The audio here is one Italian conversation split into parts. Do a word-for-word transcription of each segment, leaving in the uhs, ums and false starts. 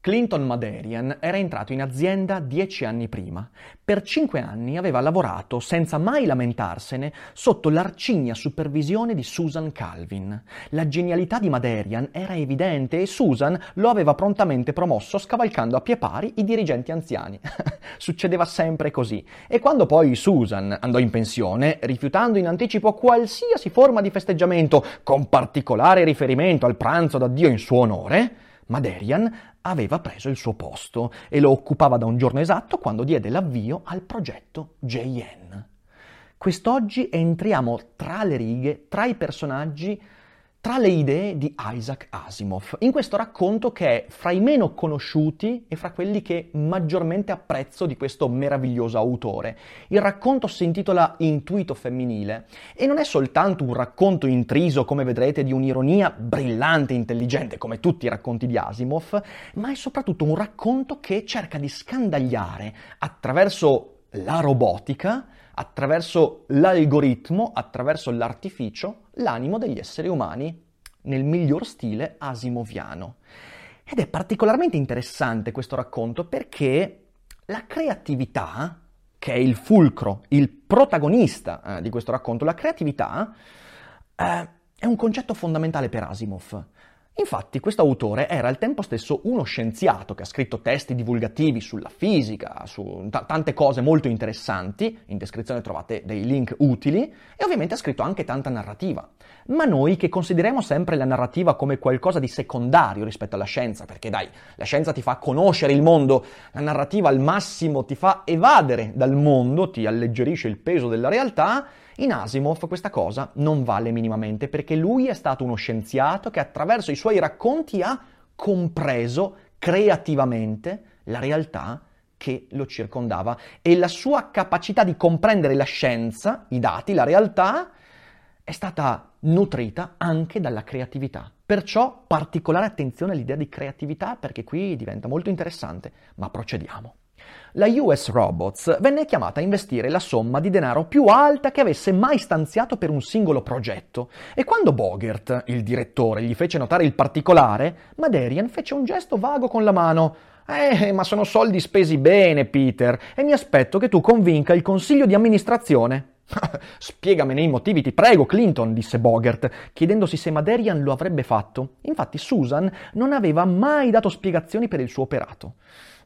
Clinton Madarian era entrato in azienda dieci anni prima. Per cinque anni aveva lavorato, senza mai lamentarsene, sotto l'arcigna supervisione di Susan Calvin. La genialità di Madarian era evidente e Susan lo aveva prontamente promosso scavalcando a pie pari i dirigenti anziani. Succedeva sempre così. E quando poi Susan andò in pensione, rifiutando in anticipo qualsiasi forma di festeggiamento, con particolare riferimento al pranzo d'addio in suo onore, Madarian aveva preso il suo posto e lo occupava da un giorno esatto quando diede l'avvio al progetto J N. Quest'oggi entriamo tra le righe, tra i personaggi, tra le idee di Isaac Asimov, in questo racconto che è fra i meno conosciuti e fra quelli che maggiormente apprezzo di questo meraviglioso autore. Il racconto si intitola Intuito femminile e non è soltanto un racconto intriso, come vedrete, di un'ironia brillante e intelligente, come tutti i racconti di Asimov, ma è soprattutto un racconto che cerca di scandagliare attraverso la robotica, attraverso l'algoritmo, attraverso l'artificio, l'animo degli esseri umani, nel miglior stile asimoviano. Ed è particolarmente interessante questo racconto perché la creatività, che è il fulcro, il protagonista eh, di questo racconto, la creatività eh, è un concetto fondamentale per Asimov. Infatti questo autore era al tempo stesso uno scienziato che ha scritto testi divulgativi sulla fisica, su t- tante cose molto interessanti, in descrizione trovate dei link utili, e ovviamente ha scritto anche tanta narrativa. Ma noi che consideriamo sempre la narrativa come qualcosa di secondario rispetto alla scienza, perché dai, la scienza ti fa conoscere il mondo, la narrativa al massimo ti fa evadere dal mondo, ti alleggerisce il peso della realtà, in Asimov questa cosa non vale minimamente, perché lui è stato uno scienziato che attraverso i suoi racconti ha compreso creativamente la realtà che lo circondava e la sua capacità di comprendere la scienza, i dati, la realtà è stata nutrita anche dalla creatività. Perciò particolare attenzione all'idea di creatività perché qui diventa molto interessante, ma procediamo. La U S Robots venne chiamata a investire la somma di denaro più alta che avesse mai stanziato per un singolo progetto e quando Bogert, il direttore, gli fece notare il particolare, Madarian fece un gesto vago con la mano. «Eh, ma sono soldi spesi bene, Peter, e mi aspetto che tu convinca il consiglio di amministrazione». «Spiegamene i motivi, ti prego, Clinton», disse Bogert, chiedendosi se Madarian lo avrebbe fatto. Infatti Susan non aveva mai dato spiegazioni per il suo operato.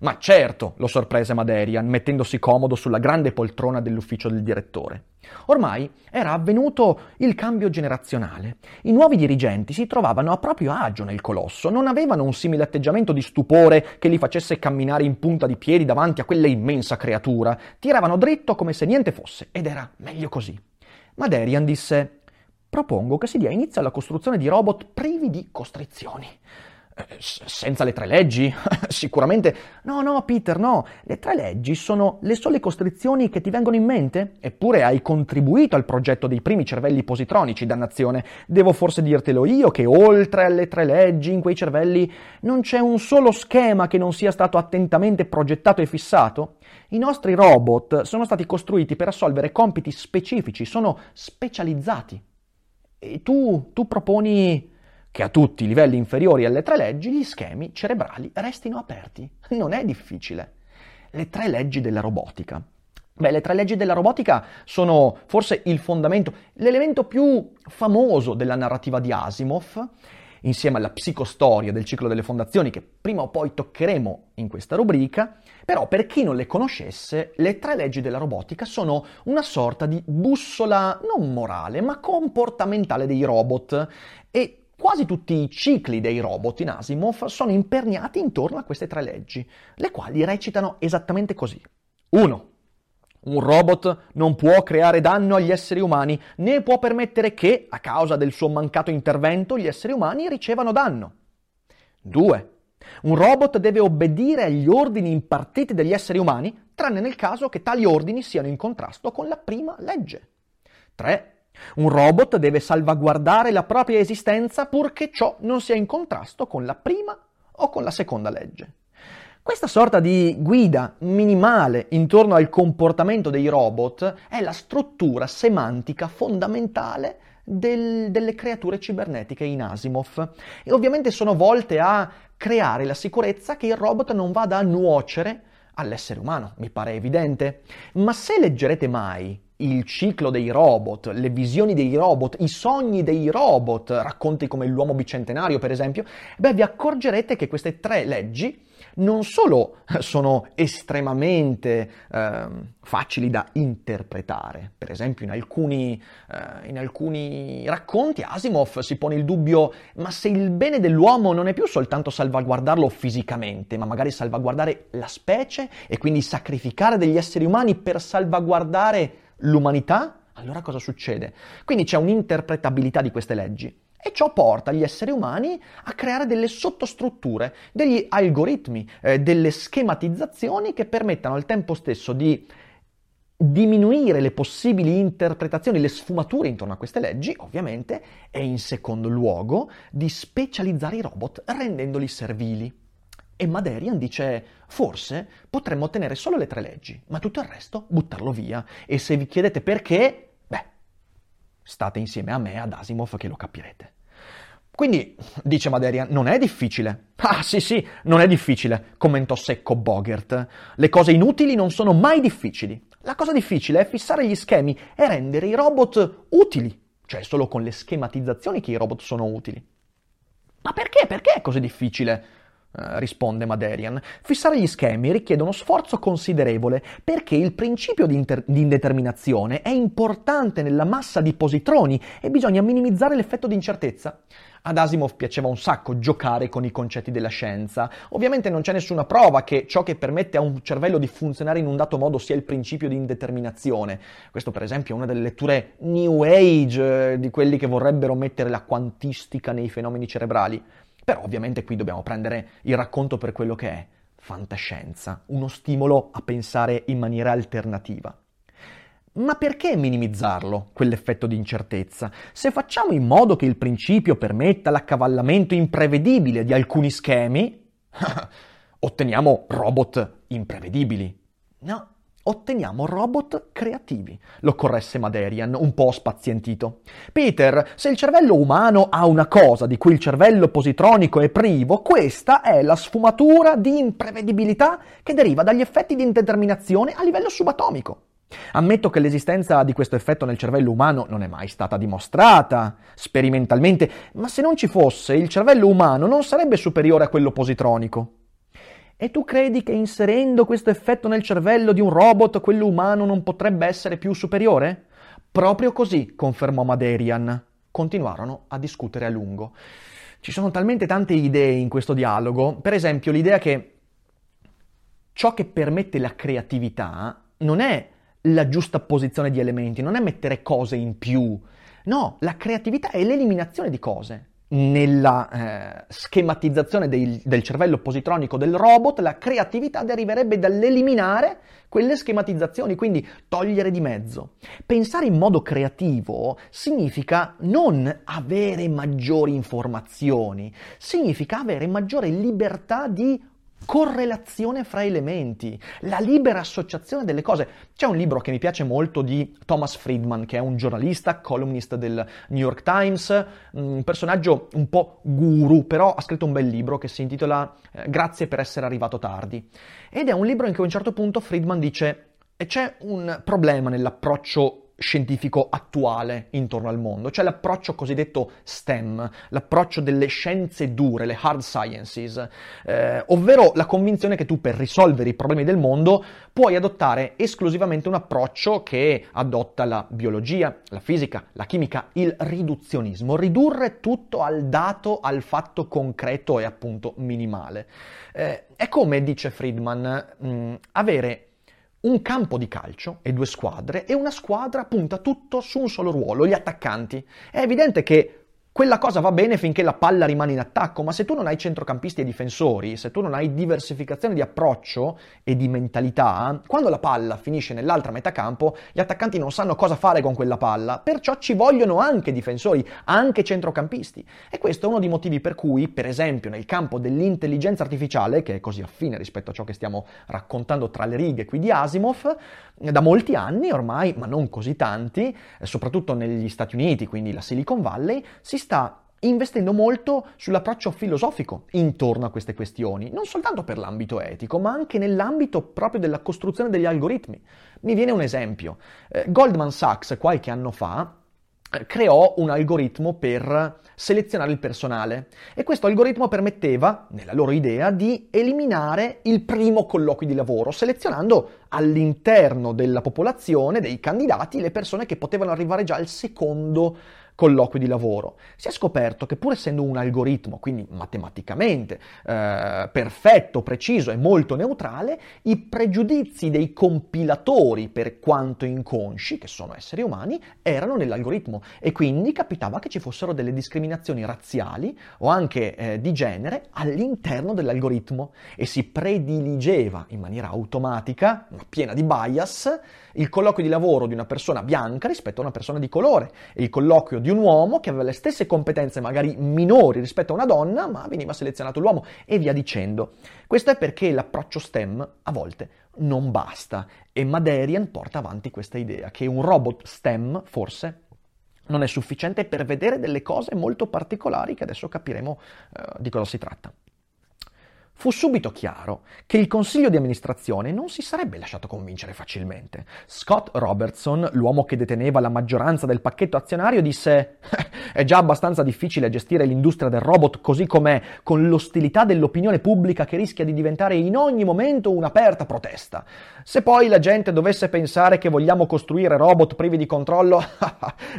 «Ma certo», lo sorprese Madarian, mettendosi comodo sulla grande poltrona dell'ufficio del direttore. Ormai era avvenuto il cambio generazionale. I nuovi dirigenti si trovavano a proprio agio nel colosso, non avevano un simile atteggiamento di stupore che li facesse camminare in punta di piedi davanti a quella immensa creatura. Tiravano dritto come se niente fosse, ed era meglio così. Madarian disse: «Propongo che si dia inizio alla costruzione di robot privi di costrizioni». «Senza le tre leggi?» «Sicuramente...» «No, no, Peter, no. Le tre leggi sono le sole costrizioni che ti vengono in mente? Eppure hai contribuito al progetto dei primi cervelli positronici, dannazione. Devo forse dirtelo io che oltre alle tre leggi in quei cervelli non c'è un solo schema che non sia stato attentamente progettato e fissato? I nostri robot sono stati costruiti per assolvere compiti specifici, sono specializzati. E tu, tu proponi... che a tutti i livelli inferiori alle tre leggi gli schemi cerebrali restino aperti. Non è difficile. Le tre leggi della robotica. Beh, le tre leggi della robotica sono forse il fondamento, l'elemento più famoso della narrativa di Asimov, insieme alla psicostoria del ciclo delle fondazioni che prima o poi toccheremo in questa rubrica. Però per chi non le conoscesse, le tre leggi della robotica sono una sorta di bussola non morale, ma comportamentale dei robot e quasi tutti i cicli dei robot in Asimov sono imperniati intorno a queste tre leggi, le quali recitano esattamente così. uno. Un robot non può creare danno agli esseri umani, né può permettere che, a causa del suo mancato intervento, gli esseri umani ricevano danno. due. Un robot deve obbedire agli ordini impartiti dagli esseri umani, tranne nel caso che tali ordini siano in contrasto con la prima legge. tre. Un robot deve salvaguardare la propria esistenza purché ciò non sia in contrasto con la prima o con la seconda legge. Questa sorta di guida minimale intorno al comportamento dei robot è la struttura semantica fondamentale del, delle creature cibernetiche in Asimov, e ovviamente sono volte a creare la sicurezza che il robot non vada a nuocere all'essere umano, mi pare evidente. Ma se leggerete mai il ciclo dei robot, le visioni dei robot, i sogni dei robot, racconti come l'uomo bicentenario per esempio, beh, vi accorgerete che queste tre leggi non solo sono estremamente eh, facili da interpretare. Per esempio, in alcuni, eh, in alcuni racconti Asimov si pone il dubbio: ma se il bene dell'uomo non è più soltanto salvaguardarlo fisicamente, ma magari salvaguardare la specie e quindi sacrificare degli esseri umani per salvaguardare l'umanità, allora cosa succede? Quindi c'è un'interpretabilità di queste leggi. E ciò porta gli esseri umani a creare delle sottostrutture, degli algoritmi, eh, delle schematizzazioni che permettano al tempo stesso di diminuire le possibili interpretazioni, le sfumature intorno a queste leggi, ovviamente, e in secondo luogo di specializzare i robot rendendoli servili. E Madarian dice: forse potremmo ottenere solo le tre leggi, ma tutto il resto buttarlo via. E se vi chiedete perché, state insieme a me ad Asimov che lo capirete. Quindi, dice Madarian, non è difficile. Ah sì sì, non è difficile, commentò secco Bogert. Le cose inutili non sono mai difficili. La cosa difficile è fissare gli schemi e rendere i robot utili. Cioè solo con le schematizzazioni che i robot sono utili. Ma perché? Perché è così difficile? Uh, risponde Madarian. Fissare gli schemi richiede uno sforzo considerevole perché il principio di, inter- di indeterminazione è importante nella massa di positroni e bisogna minimizzare l'effetto di incertezza. Ad Asimov piaceva un sacco giocare con i concetti della scienza. Ovviamente non c'è nessuna prova che ciò che permette a un cervello di funzionare in un dato modo sia il principio di indeterminazione. Questo per esempio è una delle letture New Age eh, di quelli che vorrebbero mettere la quantistica nei fenomeni cerebrali. Però ovviamente qui dobbiamo prendere il racconto per quello che è, fantascienza, uno stimolo a pensare in maniera alternativa. Ma perché minimizzarlo, quell'effetto di incertezza? Se facciamo in modo che il principio permetta l'accavallamento imprevedibile di alcuni schemi, otteniamo robot imprevedibili. No. Otteniamo robot creativi, lo corresse Madarian, un po' spazientito. Peter, se il cervello umano ha una cosa di cui il cervello positronico è privo, questa è la sfumatura di imprevedibilità che deriva dagli effetti di indeterminazione a livello subatomico. Ammetto che l'esistenza di questo effetto nel cervello umano non è mai stata dimostrata sperimentalmente, ma se non ci fosse, il cervello umano non sarebbe superiore a quello positronico. E tu credi che inserendo questo effetto nel cervello di un robot, quello umano non potrebbe essere più superiore? Proprio così, confermò Madarian. Continuarono a discutere a lungo. Ci sono talmente tante idee in questo dialogo, per esempio l'idea che ciò che permette la creatività non è la giusta posizione di elementi, non è mettere cose in più. No, la creatività è l'eliminazione di cose. Nella eh, schematizzazione dei, del cervello positronico del robot, la creatività deriverebbe dall'eliminare quelle schematizzazioni, quindi togliere di mezzo. Pensare in modo creativo significa non avere maggiori informazioni, significa avere maggiore libertà di correlazione fra elementi, la libera associazione delle cose. C'è un libro che mi piace molto di Thomas Friedman, che è un giornalista, columnista del New York Times, un personaggio un po' guru, però ha scritto un bel libro che si intitola Grazie per essere arrivato tardi. Ed è un libro in cui a un certo punto Friedman dice: e c'è un problema nell'approccio scientifico attuale intorno al mondo, cioè l'approccio cosiddetto STEM, l'approccio delle scienze dure, le hard sciences, eh, ovvero la convinzione che tu per risolvere i problemi del mondo puoi adottare esclusivamente un approccio che adotta la biologia, la fisica, la chimica, il riduzionismo, ridurre tutto al dato, al fatto concreto e appunto minimale. Eh, è come, dice Friedman, mh, avere un campo di calcio e due squadre, e una squadra punta tutto su un solo ruolo, gli attaccanti. È evidente che Quella cosa va bene finché la palla rimane in attacco, ma se tu non hai centrocampisti e difensori, se tu non hai diversificazione di approccio e di mentalità, quando la palla finisce nell'altra metà campo, gli attaccanti non sanno cosa fare con quella palla, perciò ci vogliono anche difensori, anche centrocampisti. E questo è uno dei motivi per cui, per esempio, nel campo dell'intelligenza artificiale, che è così affine rispetto a ciò che stiamo raccontando tra le righe qui di Asimov, da molti anni ormai, ma non così tanti, soprattutto negli Stati Uniti, quindi la Silicon Valley, si sta investendo molto sull'approccio filosofico intorno a queste questioni, non soltanto per l'ambito etico, ma anche nell'ambito proprio della costruzione degli algoritmi. Mi viene un esempio. Eh, Goldman Sachs qualche anno fa eh, creò un algoritmo per selezionare il personale e questo algoritmo permetteva, nella loro idea, di eliminare il primo colloquio di lavoro, selezionando all'interno della popolazione, dei candidati, le persone che potevano arrivare già al secondo colloqui di lavoro. Si è scoperto che, pur essendo un algoritmo, quindi matematicamente eh, perfetto, preciso e molto neutrale, i pregiudizi dei compilatori, per quanto inconsci, che sono esseri umani, erano nell'algoritmo e quindi capitava che ci fossero delle discriminazioni razziali o anche eh, di genere all'interno dell'algoritmo e si prediligeva in maniera automatica, ma piena di bias, il colloquio di lavoro di una persona bianca rispetto a una persona di colore e il colloquio di un uomo che aveva le stesse competenze magari minori rispetto a una donna, ma veniva selezionato l'uomo e via dicendo. Questo è perché l'approccio STEM a volte non basta e Madarian porta avanti questa idea che un robot STEM forse non è sufficiente per vedere delle cose molto particolari che adesso capiremo eh, di cosa si tratta. Fu subito chiaro che il consiglio di amministrazione non si sarebbe lasciato convincere facilmente. Scott Robertson, l'uomo che deteneva la maggioranza del pacchetto azionario, disse «È già abbastanza difficile gestire l'industria del robot così com'è, con l'ostilità dell'opinione pubblica che rischia di diventare in ogni momento un'aperta protesta. Se poi la gente dovesse pensare che vogliamo costruire robot privi di controllo,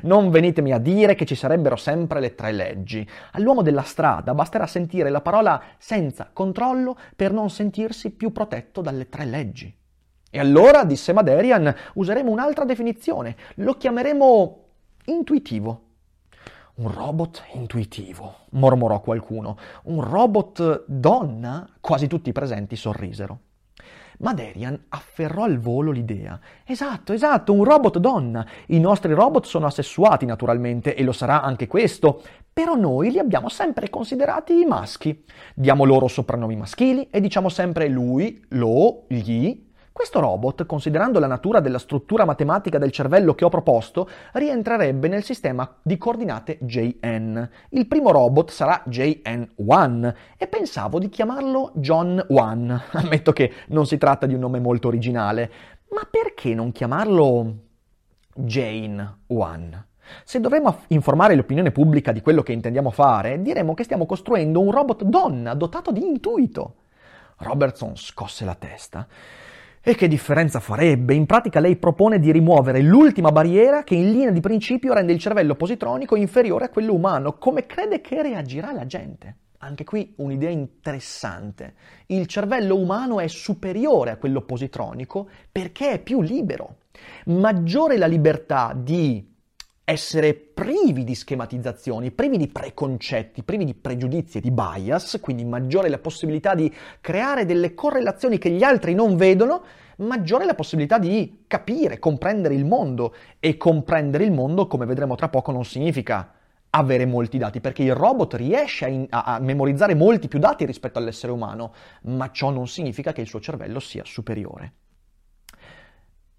non venitemi a dire che ci sarebbero sempre le tre leggi. All'uomo della strada basterà sentire la parola senza controllo per non sentirsi più protetto dalle tre leggi». E allora, disse Madarian, useremo un'altra definizione, lo chiameremo intuitivo. Un robot intuitivo, mormorò qualcuno. Un robot donna? Quasi tutti i presenti sorrisero. Madarian afferrò al volo l'idea. Esatto, esatto, un robot donna. I nostri robot sono asessuati naturalmente e lo sarà anche questo, però noi li abbiamo sempre considerati maschi. Diamo loro soprannomi maschili e diciamo sempre lui, lo, gli. Questo robot, considerando la natura della struttura matematica del cervello che ho proposto, rientrerebbe nel sistema di coordinate J N. Il primo robot sarà J N uno e pensavo di chiamarlo John One. Ammetto che non si tratta di un nome molto originale. Ma perché non chiamarlo Jane One? Se dovremmo informare l'opinione pubblica di quello che intendiamo fare, diremmo che stiamo costruendo un robot donna dotato di intuito. Robertson scosse la testa. E che differenza farebbe? In pratica lei propone di rimuovere l'ultima barriera che in linea di principio rende il cervello positronico inferiore a quello umano. Come crede che reagirà la gente? Anche qui un'idea interessante. Il cervello umano è superiore a quello positronico perché è più libero. Maggiore la libertà di essere privi di schematizzazioni, privi di preconcetti, privi di pregiudizi e di bias, quindi maggiore la possibilità di creare delle correlazioni che gli altri non vedono, maggiore la possibilità di capire, comprendere il mondo. E comprendere il mondo, come vedremo tra poco, non significa avere molti dati, perché il robot riesce a, in, a, a memorizzare molti più dati rispetto all'essere umano, ma ciò non significa che il suo cervello sia superiore.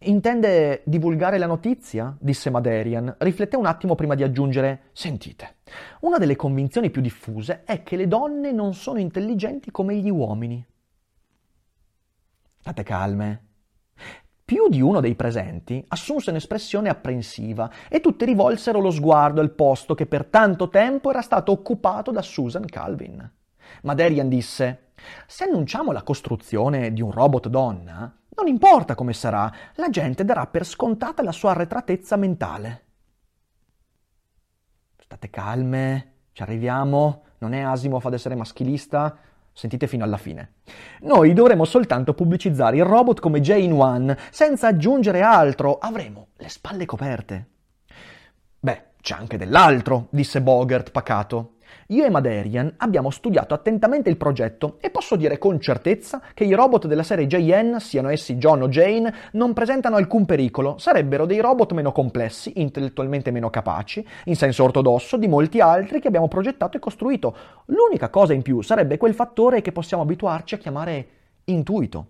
«Intende divulgare la notizia?» disse Madarian. Rifletté un attimo prima di aggiungere «Sentite, una delle convinzioni più diffuse è che le donne non sono intelligenti come gli uomini». State calme. Più di uno dei presenti assunse un'espressione apprensiva e tutti rivolsero lo sguardo al posto che per tanto tempo era stato occupato da Susan Calvin. Madarian disse «Se annunciamo la costruzione di un robot donna, non importa come sarà, la gente darà per scontata la sua arretratezza mentale». State calme, ci arriviamo, non è Asimov ad essere maschilista, sentite fino alla fine. Noi dovremo soltanto pubblicizzare il robot come Jane One, senza aggiungere altro, avremo le spalle coperte. Beh, C'è anche dell'altro, disse Bogert pacato. Io e Madarian abbiamo studiato attentamente il progetto e posso dire con certezza che i robot della serie J N, siano essi John o Jane, non presentano alcun pericolo, sarebbero dei robot meno complessi, intellettualmente meno capaci, in senso ortodosso, di molti altri che abbiamo progettato e costruito. L'unica cosa in più sarebbe quel fattore che possiamo abituarci a chiamare intuito.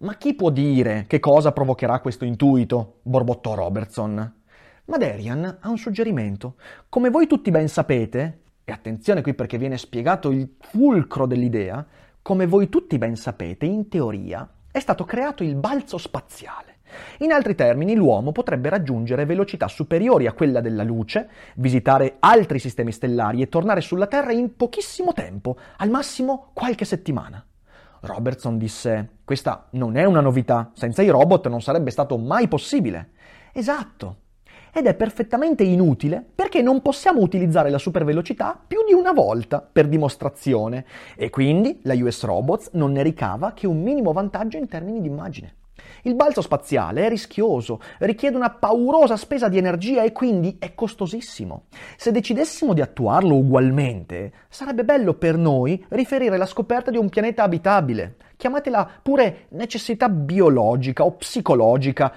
Ma chi può dire che cosa provocherà questo intuito? Borbottò Robertson. Madarian ha un suggerimento. Come voi tutti ben sapete, e attenzione qui perché viene spiegato il fulcro dell'idea, come voi tutti ben sapete, in teoria è stato creato il balzo spaziale. In altri termini, l'uomo potrebbe raggiungere velocità superiori a quella della luce, visitare altri sistemi stellari e tornare sulla Terra in pochissimo tempo, al massimo qualche settimana. Robertson disse: questa non è una novità, senza i robot non sarebbe stato mai possibile. Esatto. Ed è perfettamente inutile perché non possiamo utilizzare la supervelocità più di una volta per dimostrazione e quindi la U S Robots non ne ricava che un minimo vantaggio in termini di immagine. Il balzo spaziale è rischioso, richiede una paurosa spesa di energia e quindi è costosissimo. Se decidessimo di attuarlo ugualmente, sarebbe bello per noi riferire la scoperta di un pianeta abitabile, chiamatela pure necessità biologica o psicologica.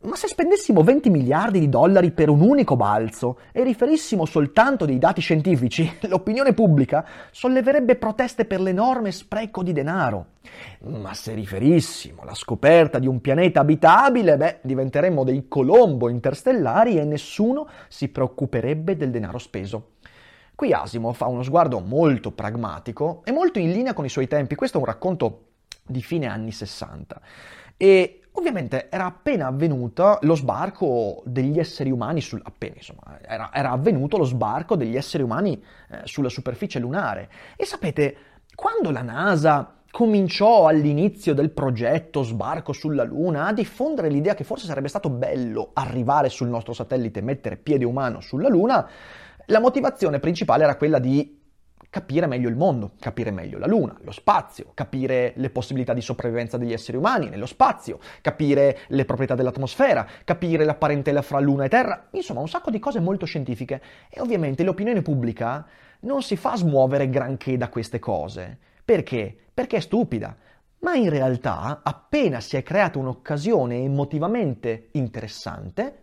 Ma se spendessimo venti miliardi di dollari per un unico balzo e riferissimo soltanto dei dati scientifici, l'opinione pubblica solleverebbe proteste per l'enorme spreco di denaro. Ma se riferissimo la scoperta di un pianeta abitabile, beh, diventeremmo dei Colombo interstellari e nessuno si preoccuperebbe del denaro speso. Qui Asimov fa uno sguardo molto pragmatico e molto in linea con i suoi tempi. Questo è un racconto di fine anni sessanta e ovviamente era appena avvenuto lo sbarco degli esseri umani, sul, appena insomma, era, era avvenuto lo sbarco degli esseri umani eh, sulla superficie lunare. E sapete, quando la NASA cominciò all'inizio del progetto sbarco sulla Luna a diffondere l'idea che forse sarebbe stato bello arrivare sul nostro satellite e mettere piede umano sulla Luna, la motivazione principale era quella di capire meglio il mondo, capire meglio la Luna, lo spazio, capire le possibilità di sopravvivenza degli esseri umani nello spazio, capire le proprietà dell'atmosfera, capire la parentela fra Luna e Terra, insomma un sacco di cose molto scientifiche. E ovviamente l'opinione pubblica non si fa smuovere granché da queste cose. Perché? Perché è stupida. Ma in realtà, appena si è creata un'occasione emotivamente interessante,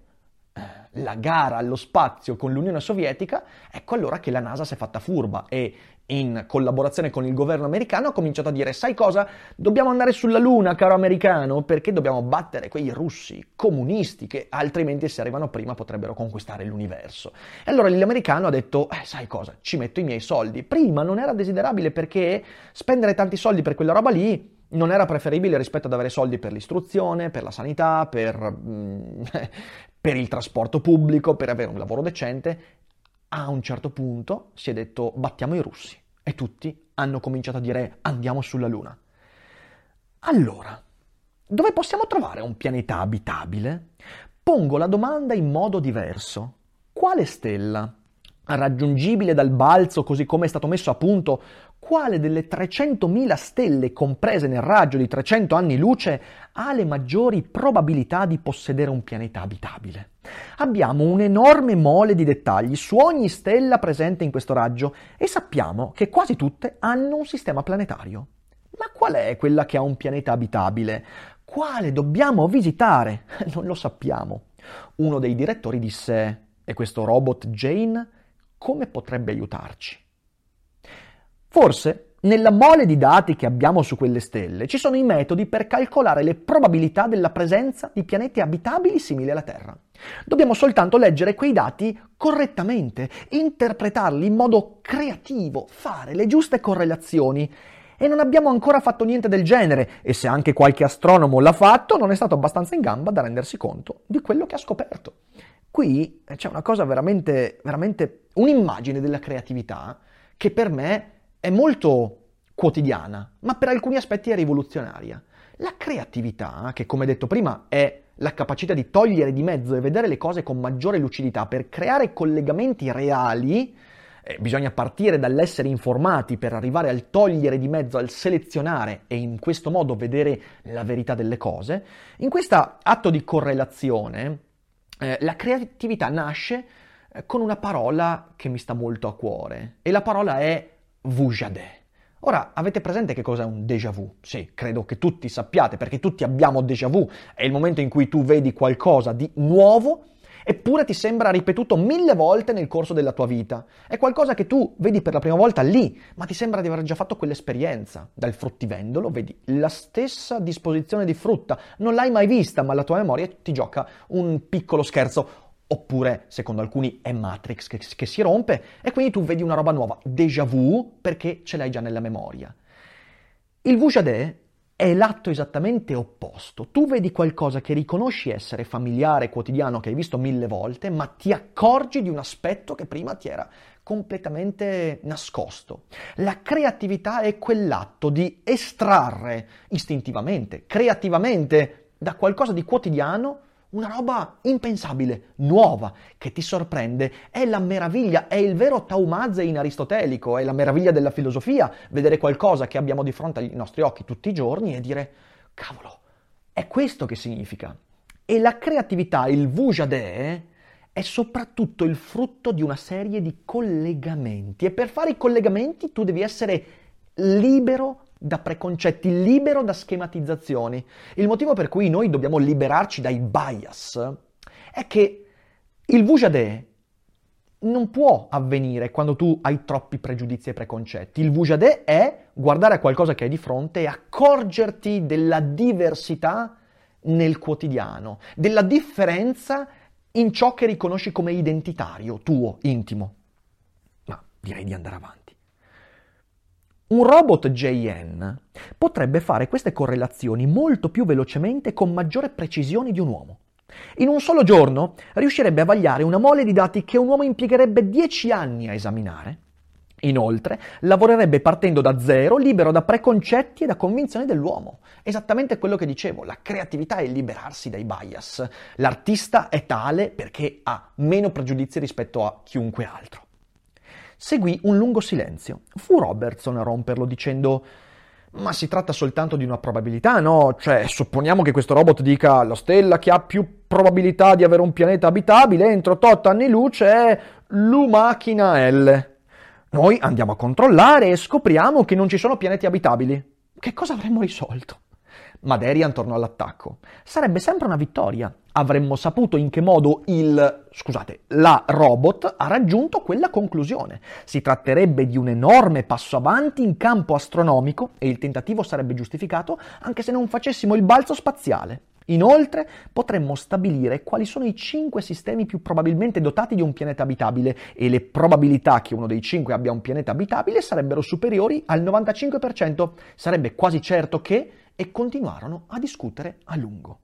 la gara allo spazio con l'Unione Sovietica, ecco allora che la NASA si è fatta furba e in collaborazione con il governo americano ha cominciato a dire: sai cosa? Dobbiamo andare sulla Luna, caro americano, perché dobbiamo battere quei russi comunisti che altrimenti, se arrivano prima, potrebbero conquistare l'universo. E allora l'americano ha detto: eh, sai cosa? Ci metto i miei soldi. Prima non era desiderabile perché spendere tanti soldi per quella roba lì non era preferibile rispetto ad avere soldi per l'istruzione, per la sanità, per, mm, per il trasporto pubblico, per avere un lavoro decente. A un certo punto si è detto: battiamo i russi. E tutti hanno cominciato a dire: andiamo sulla Luna. Allora, dove possiamo trovare un pianeta abitabile? Pongo la domanda in modo diverso. Quale stella, raggiungibile dal balzo così come è stato messo a punto, quale delle trecentomila stelle comprese nel raggio di trecento anni luce ha le maggiori probabilità di possedere un pianeta abitabile? Abbiamo un'enorme mole di dettagli su ogni stella presente in questo raggio e sappiamo che quasi tutte hanno un sistema planetario. Ma qual è quella che ha un pianeta abitabile? Quale dobbiamo visitare? Non lo sappiamo. Uno dei direttori disse: e questo robot Jane come potrebbe aiutarci? Forse, nella mole di dati che abbiamo su quelle stelle, ci sono i metodi per calcolare le probabilità della presenza di pianeti abitabili simili alla Terra. Dobbiamo soltanto leggere quei dati correttamente, interpretarli in modo creativo, fare le giuste correlazioni. E non abbiamo ancora fatto niente del genere, e se anche qualche astronomo l'ha fatto, non è stato abbastanza in gamba da rendersi conto di quello che ha scoperto. Qui c'è una cosa veramente, veramente un'immagine della creatività che per me è molto quotidiana, ma per alcuni aspetti è rivoluzionaria. La creatività, che come detto prima è la capacità di togliere di mezzo e vedere le cose con maggiore lucidità per creare collegamenti reali, eh, bisogna partire dall'essere informati per arrivare al togliere di mezzo, al selezionare e in questo modo vedere la verità delle cose. In questo atto di correlazione eh, la creatività nasce con una parola che mi sta molto a cuore, e la parola è déjà vu. Ora, avete presente che cos'è un déjà vu? Sì, credo che tutti sappiate, perché tutti abbiamo déjà vu. È il momento in cui tu vedi qualcosa di nuovo, eppure ti sembra ripetuto mille volte nel corso della tua vita. È qualcosa che tu vedi per la prima volta lì, ma ti sembra di aver già fatto quell'esperienza. Dal fruttivendolo vedi la stessa disposizione di frutta. Non l'hai mai vista, ma la tua memoria ti gioca un piccolo scherzo. Oppure, secondo alcuni, è Matrix che, che si rompe e quindi tu vedi una roba nuova, déjà vu, perché ce l'hai già nella memoria. Il déjà vu è l'atto esattamente opposto. Tu vedi qualcosa che riconosci essere familiare, quotidiano, che hai visto mille volte, ma ti accorgi di un aspetto che prima ti era completamente nascosto. La creatività è quell'atto di estrarre istintivamente, creativamente, da qualcosa di quotidiano una roba impensabile, nuova, che ti sorprende. È la meraviglia, è il vero taumazein aristotelico, è la meraviglia della filosofia, vedere qualcosa che abbiamo di fronte ai nostri occhi tutti i giorni e dire, cavolo, è questo che significa. E la creatività, il déjà vu, è soprattutto il frutto di una serie di collegamenti. E per fare i collegamenti tu devi essere libero da preconcetti, libero da schematizzazioni. Il motivo per cui noi dobbiamo liberarci dai bias è che il déjà vu non può avvenire quando tu hai troppi pregiudizi e preconcetti. Il déjà vu è guardare a qualcosa che hai di fronte e accorgerti della diversità nel quotidiano, della differenza in ciò che riconosci come identitario, tuo, intimo. Ma direi di andare avanti. Un robot J N potrebbe fare queste correlazioni molto più velocemente e con maggiore precisione di un uomo. In un solo giorno riuscirebbe a vagliare una mole di dati che un uomo impiegherebbe dieci anni a esaminare. Inoltre, lavorerebbe partendo da zero, libero da preconcetti e da convinzioni dell'uomo. Esattamente quello che dicevo, la creatività è liberarsi dai bias. L'artista è tale perché ha meno pregiudizi rispetto a chiunque altro. Seguì un lungo silenzio. Fu Robertson a romperlo dicendo «Ma si tratta soltanto di una probabilità, no? Cioè, supponiamo che questo robot dica la stella che ha più probabilità di avere un pianeta abitabile entro tot anni luce è l'U-Machina L. Noi andiamo a controllare e scopriamo che non ci sono pianeti abitabili. Che cosa avremmo risolto?» Madarian tornò all'attacco. Sarebbe sempre una vittoria. Avremmo saputo in che modo il, scusate, la robot ha raggiunto quella conclusione. Si tratterebbe di un enorme passo avanti in campo astronomico e il tentativo sarebbe giustificato anche se non facessimo il balzo spaziale. Inoltre, potremmo stabilire quali sono i cinque sistemi più probabilmente dotati di un pianeta abitabile e le probabilità che uno dei cinque abbia un pianeta abitabile sarebbero superiori al novantacinque per cento. Sarebbe quasi certo che... e continuarono a discutere a lungo.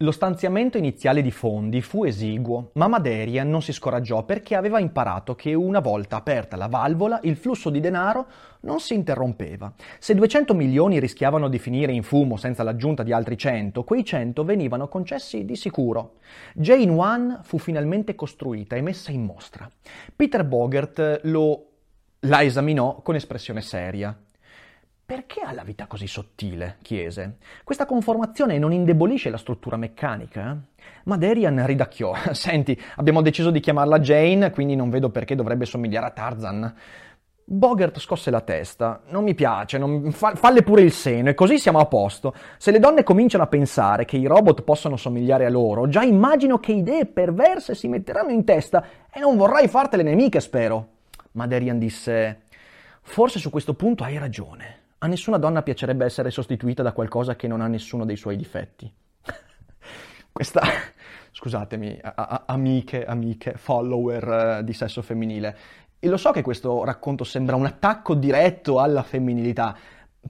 Lo stanziamento iniziale di fondi fu esiguo, ma Madarian non si scoraggiò perché aveva imparato che una volta aperta la valvola il flusso di denaro non si interrompeva. Se duecento milioni rischiavano di finire in fumo senza l'aggiunta di altri cento, quei cento venivano concessi di sicuro. Jane One fu finalmente costruita e messa in mostra. Peter Bogert lo... la esaminò con espressione seria. «Perché ha la vita così sottile?» chiese. «Questa conformazione non indebolisce la struttura meccanica?» Madarian ridacchiò. «Senti, abbiamo deciso di chiamarla Jane, quindi non vedo perché dovrebbe somigliare a Tarzan». Bogert scosse la testa. «Non mi piace, non... Fa... falle pure il seno, e così siamo a posto. Se le donne cominciano a pensare che i robot possono somigliare a loro, già immagino che idee perverse si metteranno in testa e non vorrai fartele nemiche, spero». Madarian disse «Forse su questo punto hai ragione». A nessuna donna piacerebbe essere sostituita da qualcosa che non ha nessuno dei suoi difetti. Questa, scusatemi, a, a, amiche, amiche, follower uh, di sesso femminile. E lo so che questo racconto sembra un attacco diretto alla femminilità,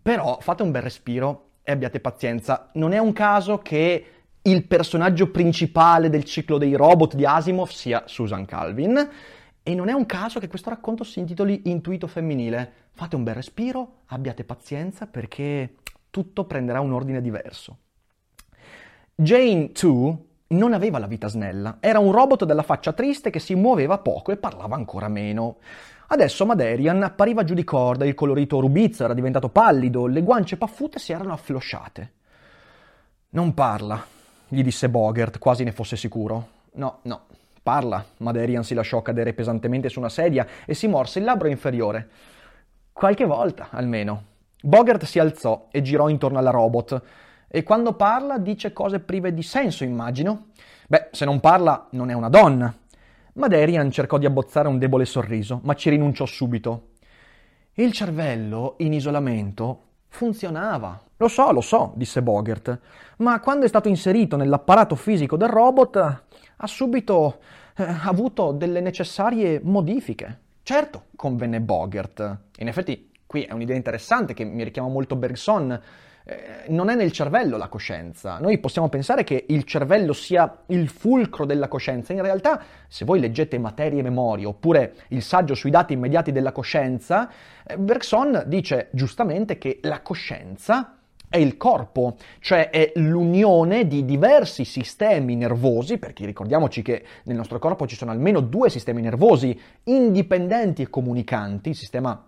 però fate un bel respiro e abbiate pazienza. Non è un caso che il personaggio principale del ciclo dei robot di Asimov sia Susan Calvin, e non è un caso che questo racconto si intitoli Intuito femminile. Fate un bel respiro, abbiate pazienza perché tutto prenderà un ordine diverso. Jane due non aveva la vita snella, era un robot dalla faccia triste che si muoveva poco e parlava ancora meno. Adesso Madarian appariva giù di corda, il colorito rubizzo era diventato pallido, le guance paffute si erano afflosciate. «Non parla», gli disse Bogert, quasi ne fosse sicuro. «No, no, Parla. Madarian si lasciò cadere pesantemente su una sedia e si morse il labbro inferiore. Qualche volta, almeno. Bogert si alzò e girò intorno alla robot. E quando parla dice cose prive di senso, immagino? Beh, se non parla, non è una donna. Madarian cercò di abbozzare un debole sorriso, ma ci rinunciò subito. Il cervello, in isolamento, funzionava. Lo so, lo so, disse Bogert, ma quando è stato inserito nell'apparato fisico del robot... ha subito eh, avuto delle necessarie modifiche. Certo, convenne Bogert. In effetti, qui è un'idea interessante che mi richiama molto Bergson. Eh, non è nel cervello la coscienza. Noi possiamo pensare che il cervello sia il fulcro della coscienza. In realtà, se voi leggete Materie e Memorie, oppure il saggio sui dati immediati della coscienza, eh, Bergson dice giustamente che la coscienza... è il corpo, cioè è l'unione di diversi sistemi nervosi, perché ricordiamoci che nel nostro corpo ci sono almeno due sistemi nervosi indipendenti e comunicanti, il sistema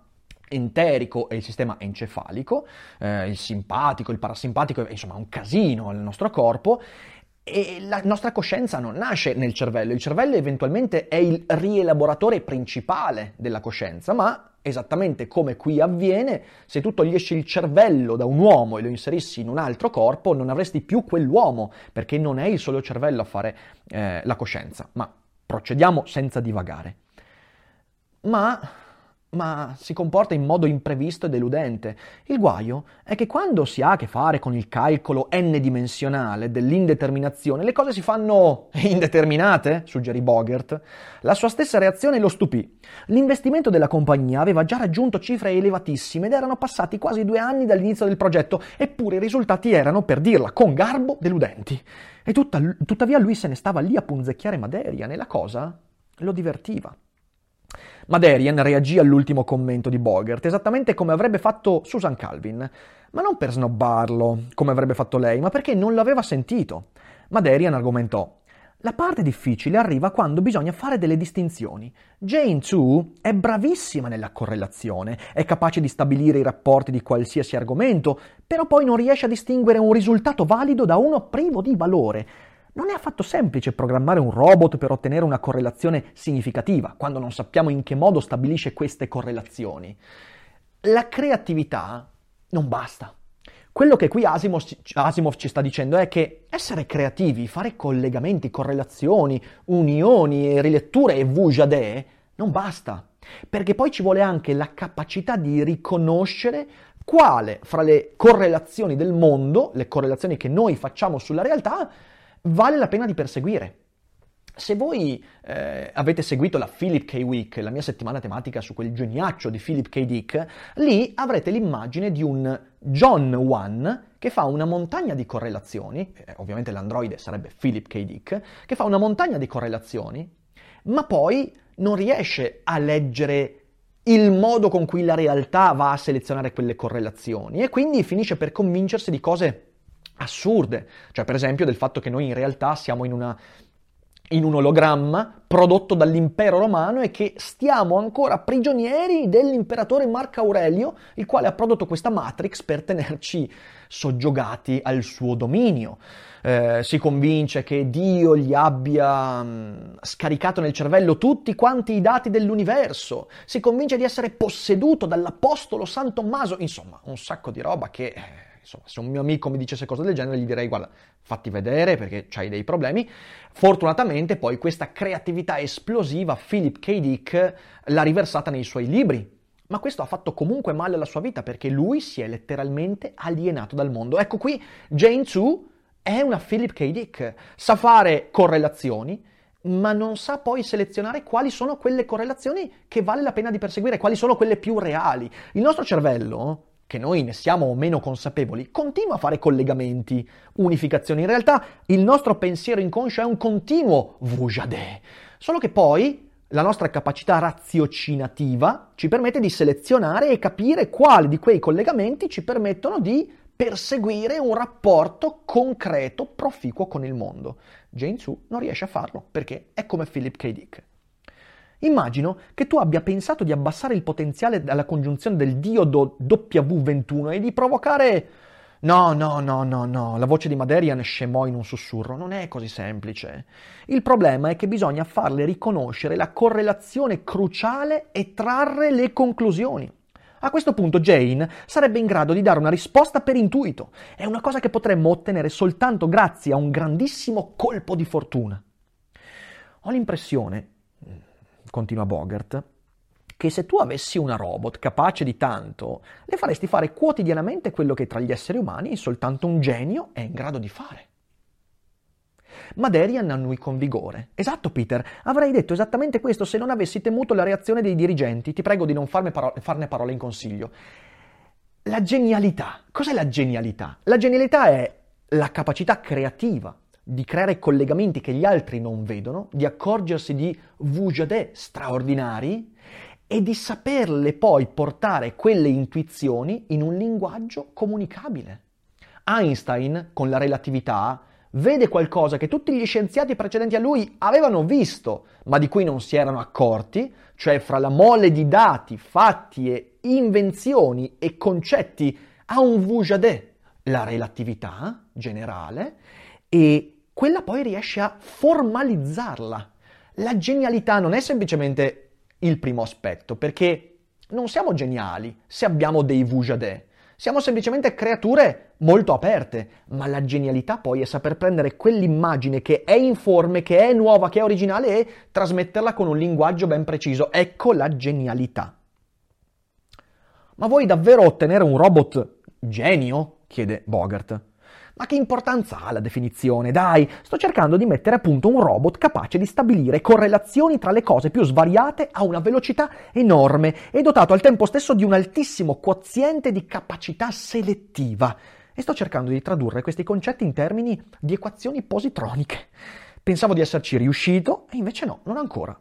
enterico e il sistema encefalico, eh, il simpatico, il parasimpatico, insomma un casino nel nostro corpo, e la nostra coscienza non nasce nel cervello, il cervello eventualmente è il rielaboratore principale della coscienza, ma... esattamente come qui avviene, se tu togliessi il cervello da un uomo e lo inserissi in un altro corpo, non avresti più quell'uomo, perché non è il solo cervello a fare eh, la coscienza. Ma procediamo senza divagare. Ma, ma si comporta in modo imprevisto e deludente. Il guaio è che quando si ha a che fare con il calcolo n-dimensionale dell'indeterminazione, le cose si fanno indeterminate, suggerì Bogert. La sua stessa reazione lo stupì. L'investimento della compagnia aveva già raggiunto cifre elevatissime ed erano passati quasi due anni dall'inizio del progetto, eppure i risultati erano, per dirla con garbo, deludenti. E tutta, tuttavia lui se ne stava lì a punzecchiare Madarian e la cosa lo divertiva. Madarian reagì all'ultimo commento di Bogert, esattamente come avrebbe fatto Susan Calvin, ma non per snobbarlo, come avrebbe fatto lei, ma perché non l'aveva sentito. Madarian argomentò. La parte difficile arriva quando bisogna fare delle distinzioni. Jane Two è bravissima nella correlazione, è capace di stabilire i rapporti di qualsiasi argomento, però poi non riesce a distinguere un risultato valido da uno privo di valore. Non è affatto semplice programmare un robot per ottenere una correlazione significativa, quando non sappiamo in che modo stabilisce queste correlazioni. La creatività non basta. Quello che qui Asimov, Asimov ci sta dicendo è che essere creativi, fare collegamenti, correlazioni, unioni, riletture e vujadè non basta, perché poi ci vuole anche la capacità di riconoscere quale fra le correlazioni del mondo, le correlazioni che noi facciamo sulla realtà, vale la pena di perseguire. Se voi eh, avete seguito la Philip K. Week, la mia settimana tematica su quel geniaccio di Philip K. Dick, lì avrete l'immagine di un John One che fa una montagna di correlazioni, eh, ovviamente l'androide sarebbe Philip K. Dick, che fa una montagna di correlazioni, ma poi non riesce a leggere il modo con cui la realtà va a selezionare quelle correlazioni e quindi finisce per convincersi di cose assurde, cioè per esempio del fatto che noi in realtà siamo in, una, in un ologramma prodotto dall'impero romano e che stiamo ancora prigionieri dell'imperatore Marco Aurelio, il quale ha prodotto questa Matrix per tenerci soggiogati al suo dominio. Eh, si convince che Dio gli abbia mh, scaricato nel cervello tutti quanti i dati dell'universo, si convince di essere posseduto dall'apostolo San Tommaso, insomma un sacco di roba che... Insomma, se un mio amico mi dicesse cose del genere gli direi guarda, fatti vedere perché c'hai dei problemi. Fortunatamente poi questa creatività esplosiva Philip K. Dick l'ha riversata nei suoi libri, ma questo ha fatto comunque male alla sua vita perché lui si è letteralmente alienato dal mondo. Ecco qui Jane Two è una Philip K. Dick, sa fare correlazioni ma non sa poi selezionare quali sono quelle correlazioni che vale la pena di perseguire, quali sono quelle più reali. Il nostro cervello, che noi ne siamo o meno consapevoli, continua a fare collegamenti, unificazioni. In realtà il nostro pensiero inconscio è un continuo vujadè, solo che poi la nostra capacità raziocinativa ci permette di selezionare e capire quali di quei collegamenti ci permettono di perseguire un rapporto concreto, proficuo con il mondo. Jane Two non riesce a farlo perché è come Philip K. Dick. Immagino che tu abbia pensato di abbassare il potenziale dalla congiunzione del diodo W ventuno e di provocare No, no, no, no, no, la voce di Madarian scemò in un sussurro, non è così semplice. Il problema è che bisogna farle riconoscere la correlazione cruciale e trarre le conclusioni. A questo punto Jane sarebbe in grado di dare una risposta per intuito. È una cosa che potremmo ottenere soltanto grazie a un grandissimo colpo di fortuna. Ho l'impressione, continua Bogert, che se tu avessi una robot capace di tanto, le faresti fare quotidianamente quello che tra gli esseri umani soltanto un genio è in grado di fare. Madarian annui con vigore. Esatto, Peter, avrei detto esattamente questo se non avessi temuto la reazione dei dirigenti. Ti prego di non farne parole, farne parole in consiglio. La genialità. Cos'è la genialità? La genialità è la capacità creativa di creare collegamenti che gli altri non vedono, di accorgersi di vujadè straordinari e di saperle poi portare quelle intuizioni in un linguaggio comunicabile. Einstein, con la relatività, vede qualcosa che tutti gli scienziati precedenti a lui avevano visto, ma di cui non si erano accorti, cioè fra la mole di dati, fatti e invenzioni e concetti ha un vujadè, la relatività generale, e quella poi riesce a formalizzarla. La genialità non è semplicemente il primo aspetto, perché non siamo geniali se abbiamo dei vujadè. Siamo semplicemente creature molto aperte, ma la genialità poi è saper prendere quell'immagine che è informe, che è nuova, che è originale e trasmetterla con un linguaggio ben preciso. Ecco la genialità. Ma vuoi davvero ottenere un robot genio? Chiede Bogert. Ma che importanza ha la definizione? Dai, sto cercando di mettere a punto un robot capace di stabilire correlazioni tra le cose più svariate a una velocità enorme e dotato al tempo stesso di un altissimo quoziente di capacità selettiva. E sto cercando di tradurre questi concetti in termini di equazioni positroniche. Pensavo di esserci riuscito e invece no, non ancora.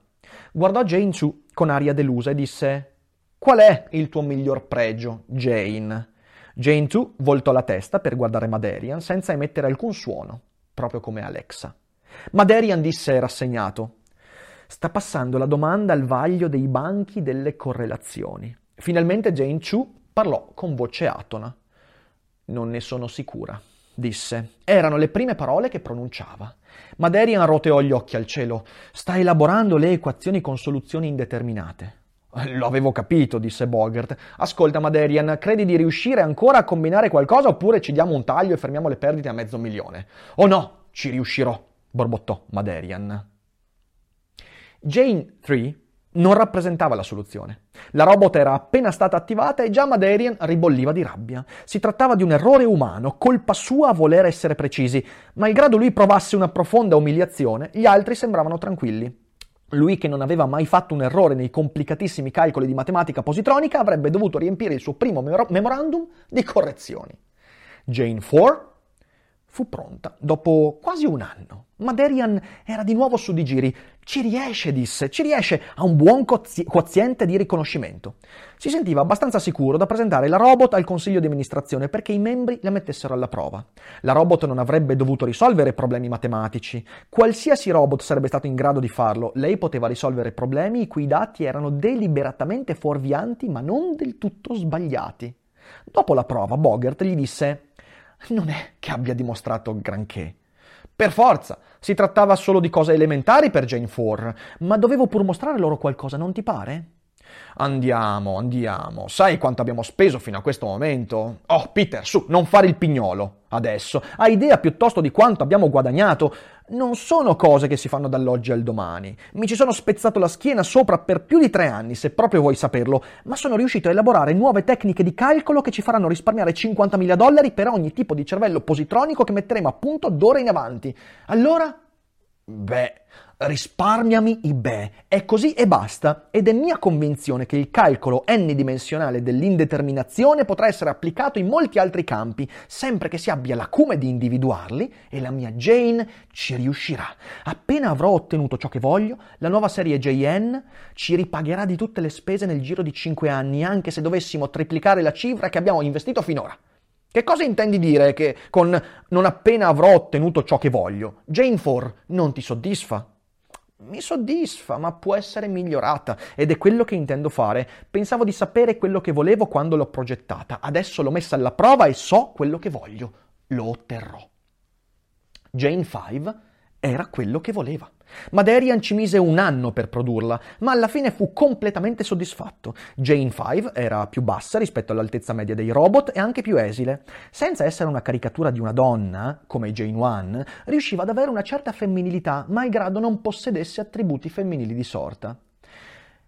Guardò Jane su con aria delusa e disse: «Qual è il tuo miglior pregio, Jane?» Jane due voltò la testa per guardare Madarian senza emettere alcun suono, proprio come Alexa. Madarian disse rassegnato: «Sta passando la domanda al vaglio dei banchi delle correlazioni». Finalmente Jane due parlò con voce atona. «Non ne sono sicura», disse. Erano le prime parole che pronunciava. Madarian roteò gli occhi al cielo. «Sta elaborando le equazioni con soluzioni indeterminate». «Lo avevo capito», disse Bogert. «Ascolta, Madarian, credi di riuscire ancora a combinare qualcosa oppure ci diamo un taglio e fermiamo le perdite a mezzo milione?» «Oh no, ci riuscirò», borbottò Madarian. Jane tre non rappresentava la soluzione. La robot era appena stata attivata e già Madarian ribolliva di rabbia. Si trattava di un errore umano, colpa sua a voler essere precisi. Malgrado lui provasse una profonda umiliazione, gli altri sembravano tranquilli. Lui, che non aveva mai fatto un errore nei complicatissimi calcoli di matematica positronica, avrebbe dovuto riempire il suo primo memorandum di correzioni. Jane quattro fu pronta dopo quasi un anno. Madarian era di nuovo su di giri. «Ci riesce», disse, «ci riesce», a un buon cozi- quoziente di riconoscimento. Si sentiva abbastanza sicuro da presentare la robot al consiglio di amministrazione perché i membri la mettessero alla prova. La robot non avrebbe dovuto risolvere problemi matematici. Qualsiasi robot sarebbe stato in grado di farlo. Lei poteva risolvere problemi i cui dati erano deliberatamente fuorvianti ma non del tutto sbagliati. Dopo la prova, Bogert gli disse: «Non è che abbia dimostrato granché». «Per forza! Si trattava solo di cose elementari per Jane quattro, ma dovevo pur mostrare loro qualcosa, non ti pare?» «Andiamo, andiamo. Sai quanto abbiamo speso fino a questo momento?» «Oh, Peter, su, non fare il pignolo adesso. Hai idea piuttosto di quanto abbiamo guadagnato? Non sono cose che si fanno dall'oggi al domani. Mi ci sono spezzato la schiena sopra per più di tre anni, se proprio vuoi saperlo, ma sono riuscito a elaborare nuove tecniche di calcolo che ci faranno risparmiare cinquantamila dollari per ogni tipo di cervello positronico che metteremo a punto d'ora in avanti. Allora? Beh... risparmiami i beh, è così e basta, ed è mia convinzione che il calcolo n-dimensionale dell'indeterminazione potrà essere applicato in molti altri campi, sempre che si abbia l'acume di individuarli, e la mia Jane ci riuscirà. Appena avrò ottenuto ciò che voglio, la nuova serie J N ci ripagherà di tutte le spese nel giro di cinque anni, anche se dovessimo triplicare la cifra che abbiamo investito finora». Che cosa intendi dire che con «non appena avrò ottenuto ciò che voglio»? Jane quattro non ti soddisfa? mi soddisfa, ma può essere migliorata, ed è quello che intendo fare. Pensavo di sapere quello che volevo quando l'ho progettata, adesso l'ho messa alla prova e so quello che voglio, lo otterrò. Jane Five era quello che voleva. Madarian ci mise un anno per produrla, ma alla fine fu completamente soddisfatto. Jane Five era più bassa rispetto all'altezza media dei robot e anche più esile. Senza essere una caricatura di una donna, come Jane One, riusciva ad avere una certa femminilità, malgrado non possedesse attributi femminili di sorta.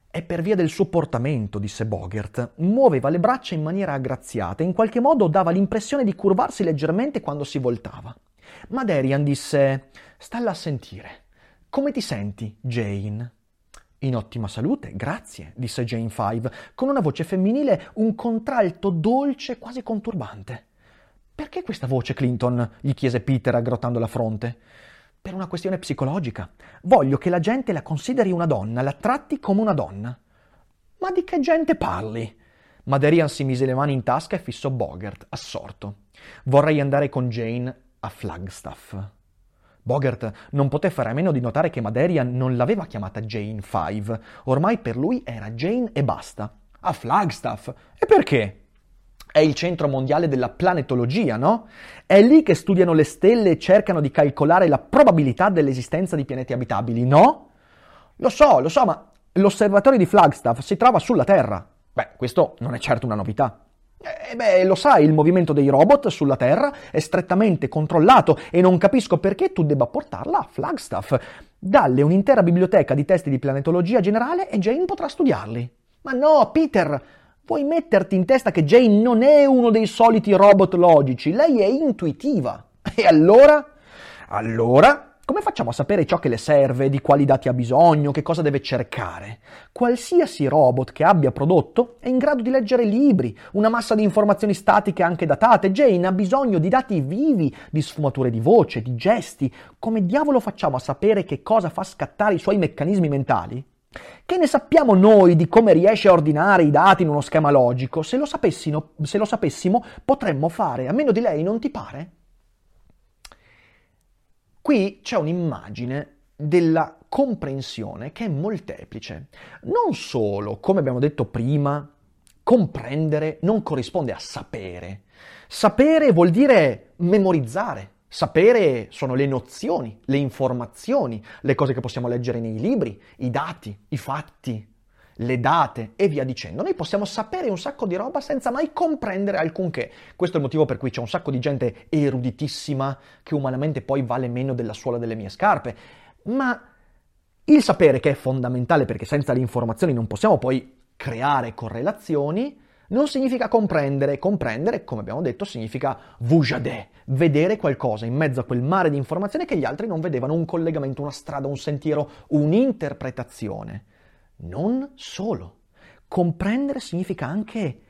E per via del suo portamento, disse Bogert, muoveva le braccia in maniera aggraziata e in qualche modo dava l'impressione di curvarsi leggermente quando si voltava. Madarian disse: «Stalla a sentire. Come ti senti, Jane?» «In ottima salute, grazie», disse Jane Five, con una voce femminile, un contralto dolce, quasi conturbante. «Perché questa voce, Clinton?» gli chiese Peter, aggrottando la fronte. «Per una questione psicologica. Voglio che la gente la consideri una donna, la tratti come una donna». «Ma di che gente parli?» Madarian si mise le mani in tasca e fissò Bogert, assorto. «Vorrei andare con Jane a Flagstaff». Bogert non poté fare a meno di notare che Madarian non l'aveva chiamata Jane Five. Ormai per lui era Jane e basta. A Flagstaff? E perché? È il centro mondiale della planetologia, no? È lì che studiano le stelle e cercano di calcolare la probabilità dell'esistenza di pianeti abitabili, no? Lo so, lo so, ma l'osservatorio di Flagstaff si trova sulla Terra. Beh, questo non è certo una novità. Eh beh, lo sai, il movimento dei robot sulla Terra è strettamente controllato e non capisco perché tu debba portarla a Flagstaff. Dalle un'intera biblioteca di testi di planetologia generale e Jane potrà studiarli. Ma no, Peter, vuoi metterti in testa che Jane non è uno dei soliti robot logici, lei è intuitiva. E allora? Allora? Come facciamo a sapere ciò che le serve, di quali dati ha bisogno, che cosa deve cercare? Qualsiasi robot che abbia prodotto è in grado di leggere libri, una massa di informazioni statiche anche datate. Jane ha bisogno di dati vivi, di sfumature di voce, di gesti. Come diavolo facciamo a sapere che cosa fa scattare i suoi meccanismi mentali? Che ne sappiamo noi di come riesce a ordinare i dati in uno schema logico? Se lo sapessimo, se lo sapessimo, potremmo fare a meno di lei, non ti pare? Qui c'è un'immagine della comprensione che è molteplice. Non solo, come abbiamo detto prima, comprendere non corrisponde a sapere. Sapere vuol dire memorizzare. Sapere sono le nozioni, le informazioni, le cose che possiamo leggere nei libri, i dati, i fatti, le date e via dicendo. Noi possiamo sapere un sacco di roba senza mai comprendere alcunché. Questo è il motivo per cui c'è un sacco di gente eruditissima che umanamente poi vale meno della suola delle mie scarpe. Ma il sapere, che è fondamentale perché senza le informazioni non possiamo poi creare correlazioni, non significa comprendere. Comprendere, come abbiamo detto, significa vujade, vedere qualcosa in mezzo a quel mare di informazioni che gli altri non vedevano, un collegamento, una strada, un sentiero, un'interpretazione. Non solo. Comprendere significa anche